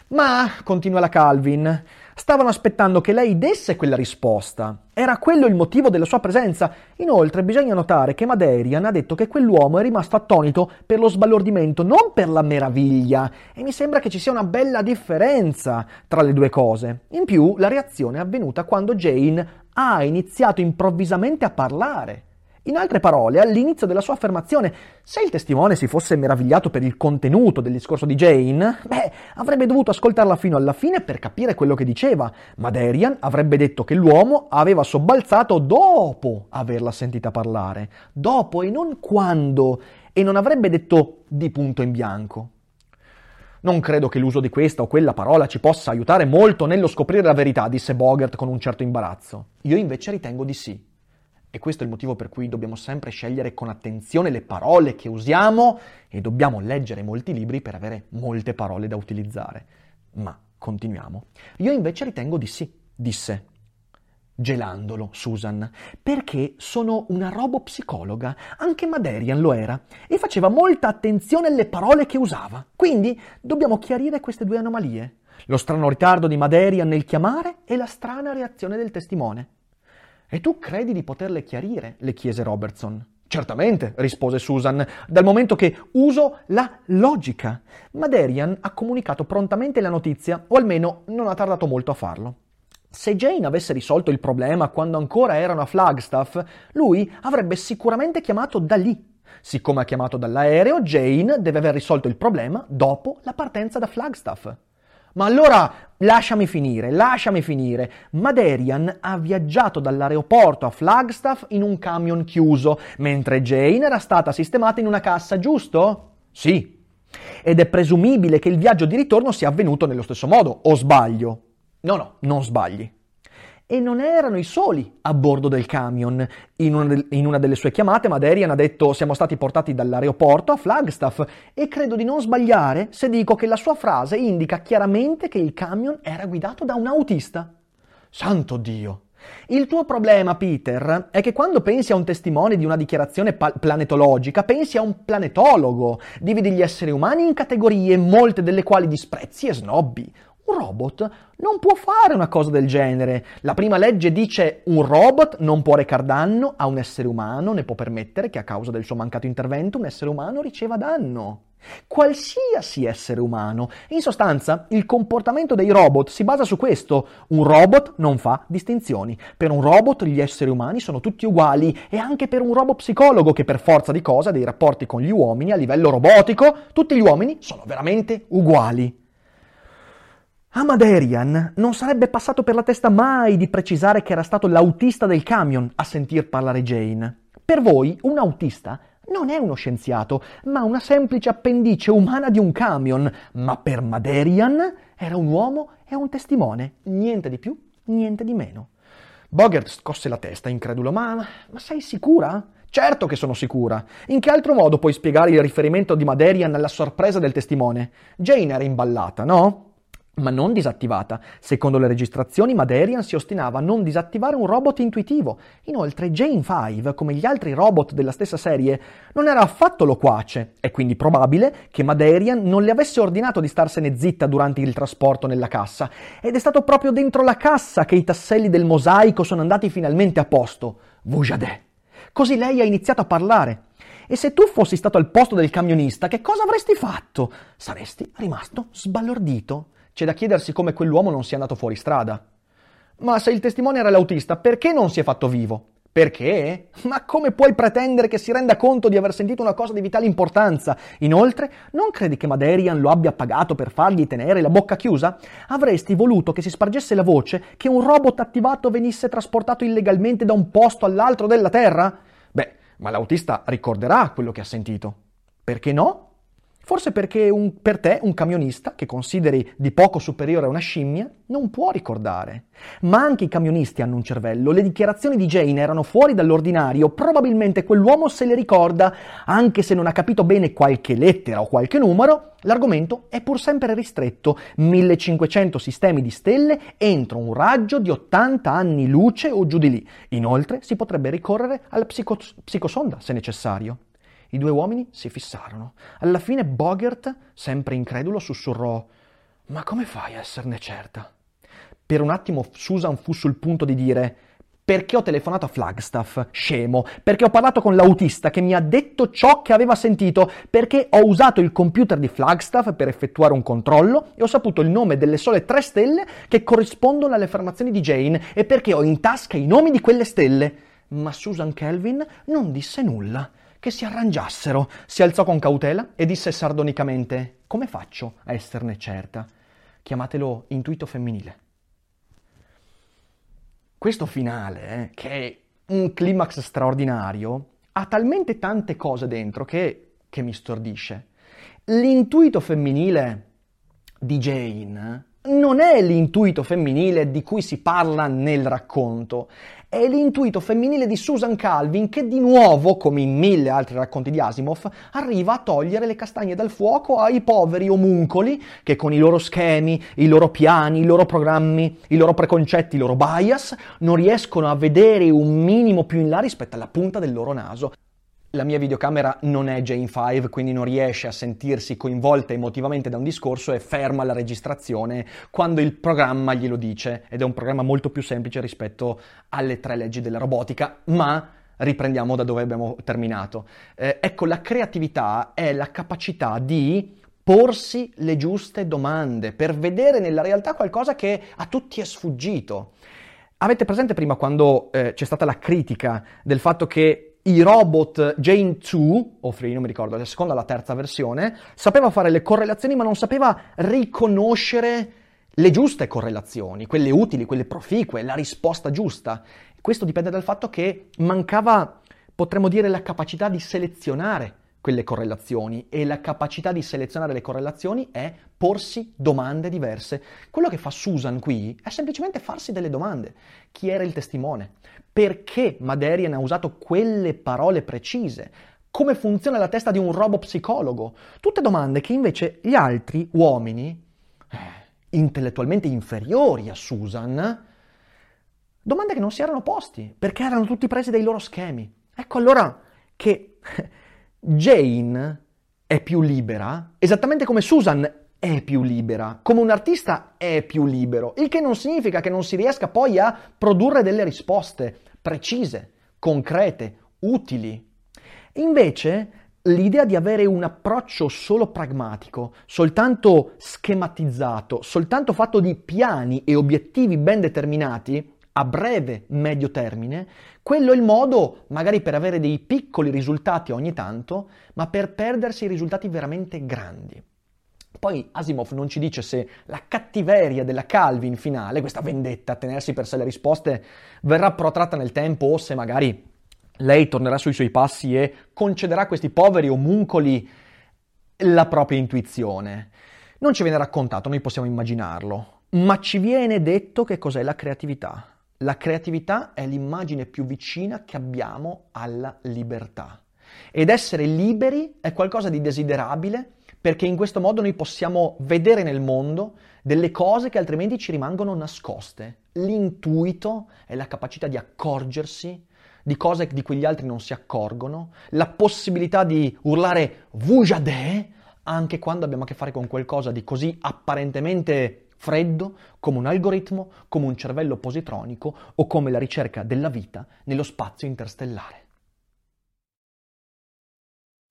Ma, continua la Calvin, stavano aspettando che lei desse quella risposta. Era quello il motivo della sua presenza. Inoltre bisogna notare che Madarian ha detto che quell'uomo è rimasto attonito per lo sbalordimento, non per la meraviglia. E mi sembra che ci sia una bella differenza tra le due cose. In più, la reazione è avvenuta quando Jane ha iniziato improvvisamente a parlare. In altre parole, all'inizio della sua affermazione, se il testimone si fosse meravigliato per il contenuto del discorso di Jane, beh, avrebbe dovuto ascoltarla fino alla fine per capire quello che diceva. Madarian avrebbe detto che l'uomo aveva sobbalzato dopo averla sentita parlare, dopo e non quando, e non avrebbe detto di punto in bianco. Non credo che l'uso di questa o quella parola ci possa aiutare molto nello scoprire la verità, disse Bogert con un certo imbarazzo. Io invece ritengo di sì. E questo è il motivo per cui dobbiamo sempre scegliere con attenzione le parole che usiamo e dobbiamo leggere molti libri per avere molte parole da utilizzare. Ma continuiamo. Io invece ritengo di sì, disse, gelandolo, Susan, perché sono una robopsicologa. Anche Madarian lo era e faceva molta attenzione alle parole che usava. Quindi dobbiamo chiarire queste due anomalie. Lo strano ritardo di Madarian nel chiamare e la strana reazione del testimone. «E tu credi di poterle chiarire?» le chiese Robertson. «Certamente», rispose Susan, «dal momento che uso la logica». Madarian ha comunicato prontamente la notizia, o almeno non ha tardato molto a farlo. Se Jane avesse risolto il problema quando ancora erano a Flagstaff, lui avrebbe sicuramente chiamato da lì. Siccome ha chiamato dall'aereo, Jane deve aver risolto il problema dopo la partenza da Flagstaff. Ma allora lasciami finire, lasciami finire. Madarian ha viaggiato dall'aeroporto a Flagstaff in un camion chiuso, mentre Jane era stata sistemata in una cassa, giusto? Sì. Ed è presumibile che il viaggio di ritorno sia avvenuto nello stesso modo, o sbaglio? No, no, non sbagli. E non erano i soli a bordo del camion. In una, de- in una delle sue chiamate Madarian ha detto «Siamo stati portati dall'aeroporto a Flagstaff» e credo di non sbagliare se dico che la sua frase indica chiaramente che il camion era guidato da un autista. Santo Dio! Il tuo problema, Peter, è che quando pensi a un testimone di una dichiarazione pa- planetologica, pensi a un planetologo. Dividi gli esseri umani in categorie, molte delle quali disprezzi e snobbi. Un robot non può fare una cosa del genere. La prima legge dice un robot non può recar danno a un essere umano, né può permettere che a causa del suo mancato intervento un essere umano riceva danno. Qualsiasi essere umano. In sostanza, il comportamento dei robot si basa su questo. Un robot non fa distinzioni. Per un robot gli esseri umani sono tutti uguali e anche per un robot psicologo che per forza di cosa dei rapporti con gli uomini a livello robotico, tutti gli uomini sono veramente uguali. A Madarian non sarebbe passato per la testa mai di precisare che era stato l'autista del camion a sentir parlare Jane. Per voi un autista non è uno scienziato, ma una semplice appendice umana di un camion, ma per Madarian era un uomo e un testimone, niente di più, niente di meno. Bogert scosse la testa, incredulo, ma, ma sei sicura? Certo che sono sicura. In che altro modo puoi spiegare il riferimento di Madarian alla sorpresa del testimone? Jane era imballata, no? Ma non disattivata. Secondo le registrazioni, Madarian si ostinava a non disattivare un robot intuitivo. Inoltre, Jane Five, come gli altri robot della stessa serie, non era affatto loquace. È quindi probabile che Madarian non le avesse ordinato di starsene zitta durante il trasporto nella cassa. Ed è stato proprio dentro la cassa che i tasselli del mosaico sono andati finalmente a posto. Vujadè! Così lei ha iniziato a parlare. E se tu fossi stato al posto del camionista, che cosa avresti fatto? Saresti rimasto sbalordito. C'è da chiedersi come quell'uomo non sia andato fuori strada. Ma se il testimone era l'autista, perché non si è fatto vivo? Perché? Ma come puoi pretendere che si renda conto di aver sentito una cosa di vitale importanza? Inoltre, non credi che Madarian lo abbia pagato per fargli tenere la bocca chiusa? Avresti voluto che si spargesse la voce che un robot attivato venisse trasportato illegalmente da un posto all'altro della Terra? Beh, ma l'autista ricorderà quello che ha sentito. Perché no? Forse perché un, per te un camionista, che consideri di poco superiore a una scimmia, non può ricordare. Ma anche i camionisti hanno un cervello. Le dichiarazioni di Jane erano fuori dall'ordinario. Probabilmente quell'uomo se le ricorda, anche se non ha capito bene qualche lettera o qualche numero. L'argomento è pur sempre ristretto. millecinquecento sistemi di stelle entro un raggio di ottanta anni luce o giù di lì. Inoltre si potrebbe ricorrere alla psico- psicosonda se necessario. I due uomini si fissarono. Alla fine Bogert, sempre incredulo, sussurrò: «Ma come fai a esserne certa?» Per un attimo Susan fu sul punto di dire: «Perché ho telefonato a Flagstaff, scemo? Perché ho parlato con l'autista che mi ha detto ciò che aveva sentito? Perché ho usato il computer di Flagstaff per effettuare un controllo e ho saputo il nome delle sole tre stelle che corrispondono alle affermazioni di Jane e perché ho in tasca i nomi di quelle stelle?» Ma Susan Calvin non disse nulla. Che si arrangiassero. Si alzò con cautela e disse sardonicamente: «Come faccio a esserne certa? Chiamatelo intuito femminile». Questo finale, eh, che è un climax straordinario, ha talmente tante cose dentro che, che mi stordisce. L'intuito femminile di Jane non è l'intuito femminile di cui si parla nel racconto, è l'intuito femminile di Susan Calvin che di nuovo, come in mille altri racconti di Asimov, arriva a togliere le castagne dal fuoco ai poveri omuncoli che con i loro schemi, i loro piani, i loro programmi, i loro preconcetti, i loro bias non riescono a vedere un minimo più in là rispetto alla punta del loro naso. La mia videocamera non è Jane Five, quindi non riesce a sentirsi coinvolta emotivamente da un discorso e ferma la registrazione quando il programma glielo dice, ed è un programma molto più semplice rispetto alle tre leggi della robotica, ma riprendiamo da dove abbiamo terminato. Eh, ecco, la creatività è la capacità di porsi le giuste domande per vedere nella realtà qualcosa che a tutti è sfuggito. Avete presente prima quando eh, c'è stata la critica del fatto che i robot Jane Two, o Free, non mi ricordo, la seconda o la terza versione, sapeva fare le correlazioni ma non sapeva riconoscere le giuste correlazioni, quelle utili, quelle proficue, la risposta giusta. Questo dipende dal fatto che mancava, potremmo dire, la capacità di selezionare quelle correlazioni, e la capacità di selezionare le correlazioni è porsi domande diverse. Quello che fa Susan qui è semplicemente farsi delle domande. Chi era il testimone? Perché Madarian ha usato quelle parole precise? Come funziona la testa di un robopsicologo? Tutte domande che invece gli altri uomini, eh, intellettualmente inferiori a Susan, domande che non si erano posti, perché erano tutti presi dai loro schemi. Ecco allora che Jane è più libera, esattamente come Susan è più libera, come un artista è più libero, il che non significa che non si riesca poi a produrre delle risposte precise, concrete, utili. Invece, l'idea di avere un approccio solo pragmatico, soltanto schematizzato, soltanto fatto di piani e obiettivi ben determinati, a breve, medio termine, quello è il modo magari per avere dei piccoli risultati ogni tanto, ma per perdersi i risultati veramente grandi. Poi Asimov non ci dice se la cattiveria della Calvin finale, questa vendetta a tenersi per sé le risposte, verrà protratta nel tempo o se magari lei tornerà sui suoi passi e concederà a questi poveri omuncoli la propria intuizione. Non ci viene raccontato, noi possiamo immaginarlo, ma ci viene detto che cos'è la creatività. La creatività è l'immagine più vicina che abbiamo alla libertà. Ed essere liberi è qualcosa di desiderabile, perché in questo modo noi possiamo vedere nel mondo delle cose che altrimenti ci rimangono nascoste. L'intuito è la capacità di accorgersi di cose di cui gli altri non si accorgono, la possibilità di urlare «Vujadè!» anche quando abbiamo a che fare con qualcosa di così apparentemente freddo come un algoritmo, come un cervello positronico o come la ricerca della vita nello spazio interstellare.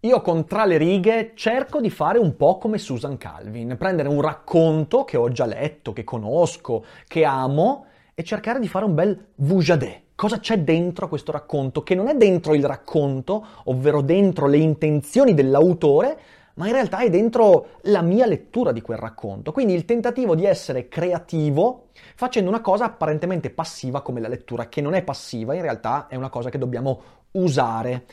Io con Tra le righe cerco di fare un po' come Susan Calvin, prendere un racconto che ho già letto, che conosco, che amo e cercare di fare un bel vujadè. Cosa c'è dentro questo racconto? Che non è dentro il racconto, ovvero dentro le intenzioni dell'autore, ma in realtà è dentro la mia lettura di quel racconto. Quindi il tentativo di essere creativo facendo una cosa apparentemente passiva come la lettura, che non è passiva, in realtà è una cosa che dobbiamo usare.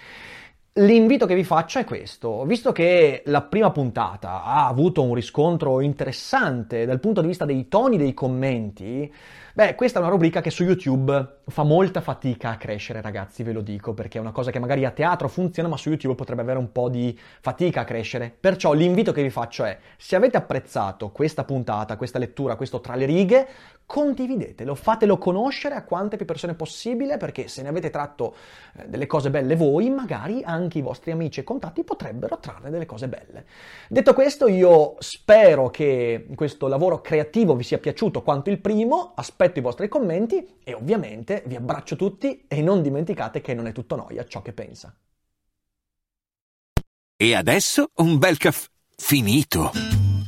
L'invito che vi faccio è questo: visto che la prima puntata ha avuto un riscontro interessante dal punto di vista dei toni dei commenti, beh, questa è una rubrica che su YouTube fa molta fatica a crescere, ragazzi, ve lo dico, perché è una cosa che magari a teatro funziona, ma su YouTube potrebbe avere un po' di fatica a crescere. Perciò l'invito che vi faccio è: se avete apprezzato questa puntata, questa lettura, questo tra le righe, condividetelo, fatelo conoscere a quante più persone possibile, perché se ne avete tratto delle cose belle voi, magari anche i vostri amici e contatti potrebbero trarne delle cose belle. Detto questo, io spero che questo lavoro creativo vi sia piaciuto quanto il primo, aspetto i vostri commenti e ovviamente vi abbraccio tutti e non dimenticate che non è tutto noia ciò che pensa. E adesso un bel caffè finito.